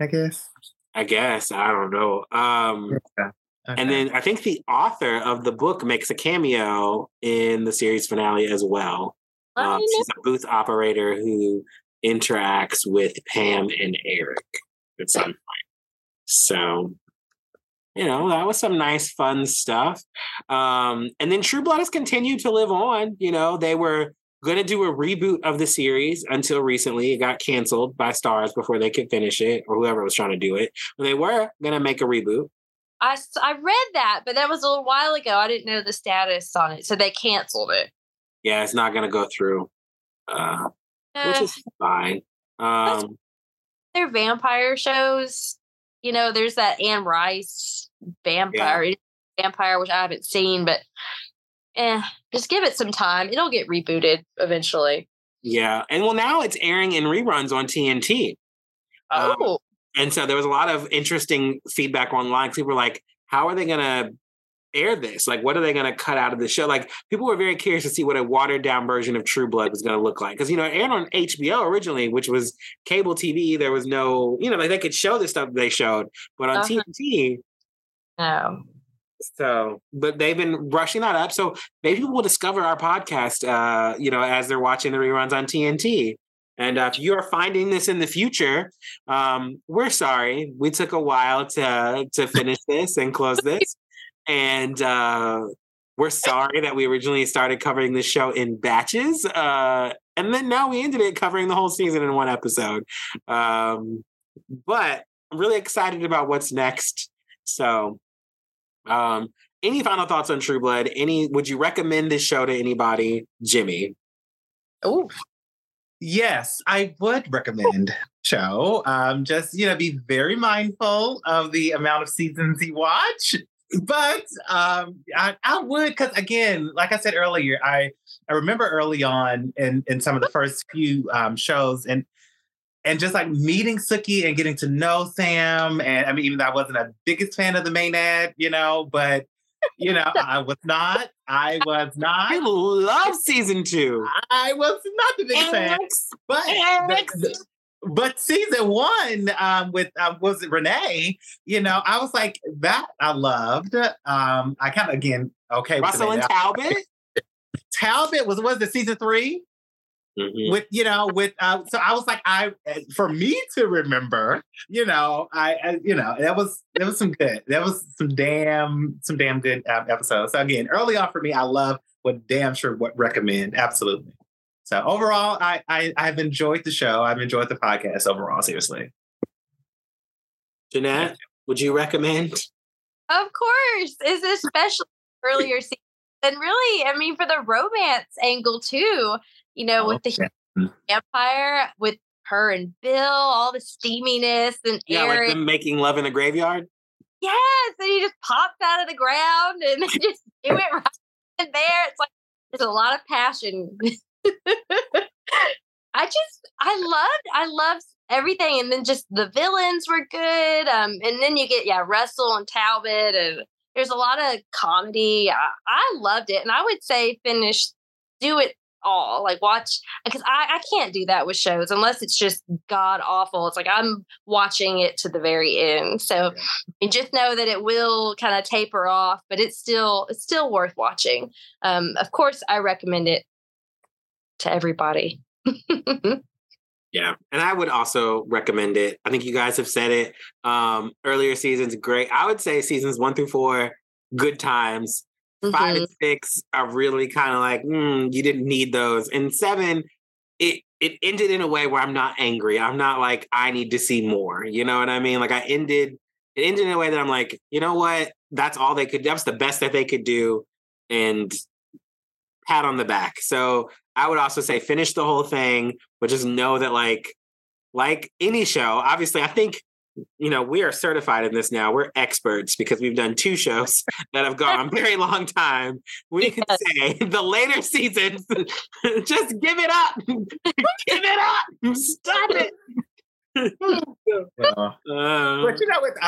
I guess. I don't know. Yeah. Okay. And then I think the author of the book makes a cameo in the series finale as well. She's a booth operator who interacts with Pam and Eric at some point. So... You know, that was some nice, fun stuff. And then True Blood has continued to live on. You know, they were going to do a reboot of the series until recently. It got canceled by Stars before they could finish it, or whoever was trying to do it. But they were going to make a reboot. I read that, but that was a little while ago. I didn't know the status on it, so they canceled it. Yeah, it's not going to go through, which is fine. They're vampire shows. You know, there's that Anne Rice vampire, which I haven't seen, but just give it some time. It'll get rebooted eventually. Yeah. And well, now it's airing in reruns on TNT. Oh. And so there was a lot of interesting feedback online. People were like, how are they going to air this? Like, what are they going to cut out of the show? Like, people were very curious to see what a watered down version of True Blood was going to look like. Because, you know, it aired on HBO originally, which was cable TV. There was no, you know, like they could show the stuff they showed, but on TNT. No. So, but they've been rushing that up. So maybe people will discover our podcast, you know, as they're watching the reruns on TNT. And if you are finding this in the future, we're sorry. We took a while to finish this and close this. And we're sorry that we originally started covering this show in batches. And then now we ended it covering the whole season in one episode. But I'm really excited about what's next. So any final thoughts on True Blood? Would you recommend this show to anybody, Jimmy? Oh, yes, I would recommend show. Just, you know, be very mindful of the amount of seasons you watch. But I would, because again, like I said earlier, I remember early on in some of the first few shows and just like meeting Sookie and getting to know Sam. And I mean, even though I wasn't a biggest fan of the Maynard, you know, but, you know, I was not. I love season 2. I was not the biggest fan. But season 1 with was it Renee? You know, I was like that. I loved. I kind of Russell and Talbot. Talbot was the season 3 so I was like for me to remember. You know, that was some good. That was some damn good episodes. So again, early on for me, I love. Would damn sure recommend absolutely. So overall, I've enjoyed the show. I've enjoyed the podcast overall, seriously. Jeanette, would you recommend? Of course. It's especially earlier season. And really, I mean, for the romance angle too, you know, with the vampire, with her and Bill, all the steaminess and Eric. Like them making love in a graveyard? yes. And he just popped out of the ground and just it went right in there. It's like, there's a lot of passion. I loved everything. And then just the villains were good. And then you get, Russell and Talbot, and there's a lot of comedy. I loved it. And I would say do it all. Like watch, because I can't do that with shows unless it's just god awful. It's like I'm watching it to the very end. So and just know that it will kind of taper off, but it's still worth watching. Of course I recommend it to everybody. Yeah. And I would also recommend it. I think you guys have said it. Earlier seasons, great. I would say seasons 1 through 4, good times. 5 and 6 are really kind of like, you didn't need those. And 7, it ended in a way where I'm not angry. I'm not like, I need to see more. You know what I mean? Like it ended in a way that I'm like, you know what? That's all they could do. That's the best that they could do. And pat on the back. So I would also say finish the whole thing, but just know that like any show, obviously I think, we are certified in this now. We're experts because we've done 2 shows that have gone a very long time. We can say the later seasons, just give it up. Give it up. Stop it. But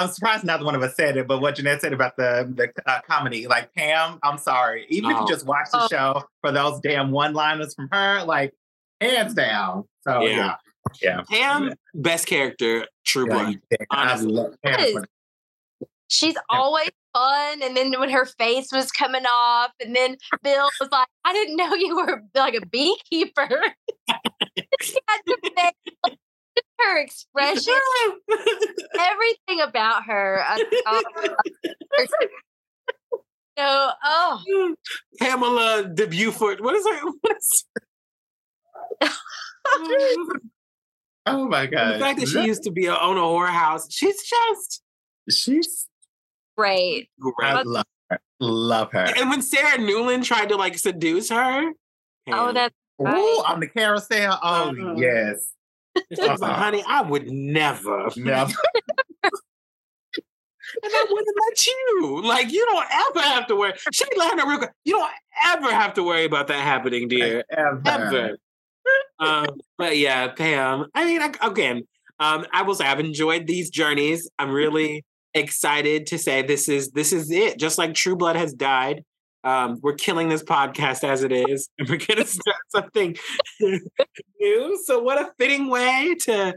I'm surprised neither one of us said it, but what Jeanette said about the comedy, like Pam, I'm sorry. Even if you just watch the show for those damn one-liners from her, like hands down. So yeah. Pam, best character, True Blood. Yeah, honestly. She's always fun. And then when her face was coming off, and then Bill was like, I didn't know you were like a beekeeper. She had the face, her expression, everything about her. Pamela DeBuford. What is her? Oh my God. The fact that she used to be on a whorehouse, she's great. I love her. And when Sarah Newlin tried to like seduce her. That's right. Ooh, on the carousel. Oh, yes. She was like, honey, I would never. And I wouldn't let you. Like, you don't ever have to worry. She let her real quick. You don't ever have to worry about that happening, dear. Ever. But yeah, Pam, I mean, I will say I've enjoyed these journeys. I'm really excited to say this is it. Just like True Blood has died. We're killing this podcast as it is, and we're going to start something new. So what a fitting way to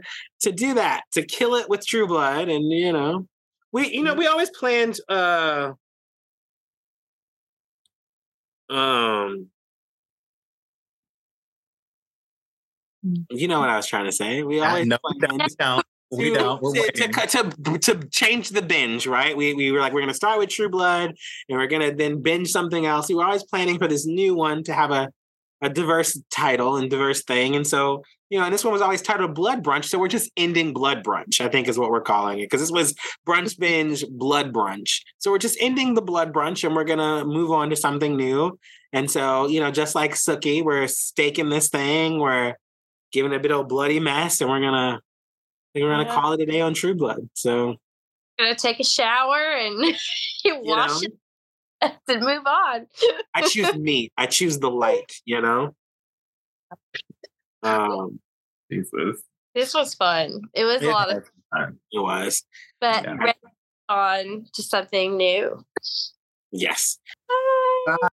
do that, to kill it with True Blood. And, we always planned, you know what I was trying to say. We always to change the binge, right? We were like, we're going to start with True Blood, and we're going to then binge something else. We were always planning for this new one to have a diverse title and diverse thing. And so, and this one was always titled Blood Brunch. So we're just ending Blood Brunch, I think is what we're calling it. Because this was Brunch Binge, Blood Brunch. So we're just ending the Blood Brunch, and we're going to move on to something new. And so, just like Sookie, we're staking this thing. We're giving a bit of bloody mess, and we're gonna call it a day on True Blood. So gonna take a shower and wash it and move on. I choose me. I choose the light. Jesus. This was fun. It was a lot of fun. It was. But ready on to something new. Yes. Bye.